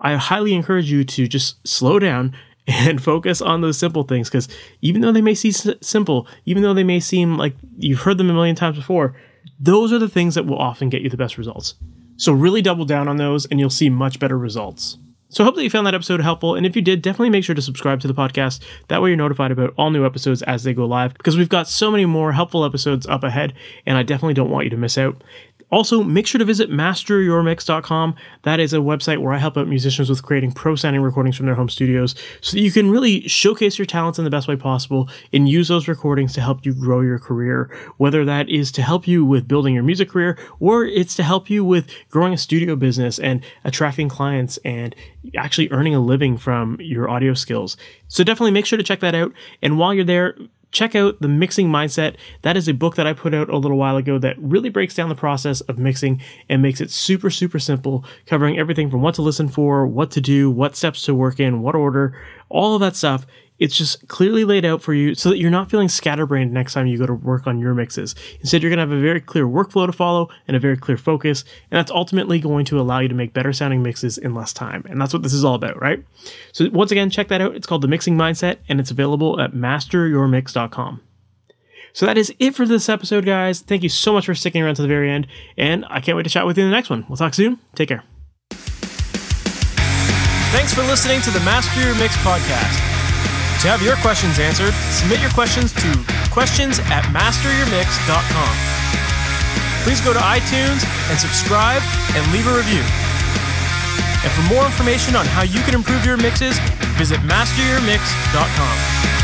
I highly encourage you to just slow down and focus on those simple things, because even though they may seem simple, even though they may seem like you've heard them a million times before, those are the things that will often get you the best results. So really double down on those and you'll see much better results. So I hope that you found that episode helpful. And if you did, definitely make sure to subscribe to the podcast. That way you're notified about all new episodes as they go live, because we've got so many more helpful episodes up ahead and I definitely don't want you to miss out. Also, make sure to visit masteryourmix.com. That is a website where I help out musicians with creating pro-sounding recordings from their home studios so that you can really showcase your talents in the best way possible and use those recordings to help you grow your career, whether that is to help you with building your music career or it's to help you with growing a studio business and attracting clients and actually earning a living from your audio skills. So definitely make sure to check that out. And while you're there, check out The Mixing Mindset. That is a book that I put out a little while ago that really breaks down the process of mixing and makes it super, super simple, covering everything from what to listen for, what to do, what steps to work in, what order, all of that stuff. It's just clearly laid out for you so that you're not feeling scatterbrained next time you go to work on your mixes. Instead, you're going to have a very clear workflow to follow and a very clear focus, and that's ultimately going to allow you to make better sounding mixes in less time, and that's what this is all about, right? So once again, check that out. It's called The Mixing Mindset, and it's available at masteryourmix.com. So that is it for this episode, guys. Thank you so much for sticking around to the very end, and I can't wait to chat with you in the next one. We'll talk soon. Take care. Thanks for listening to the Master Your Mix podcast. To have your questions answered, submit your questions to questions@masteryourmix.com. Please go to iTunes and subscribe and leave a review. And for more information on how you can improve your mixes, visit masteryourmix.com.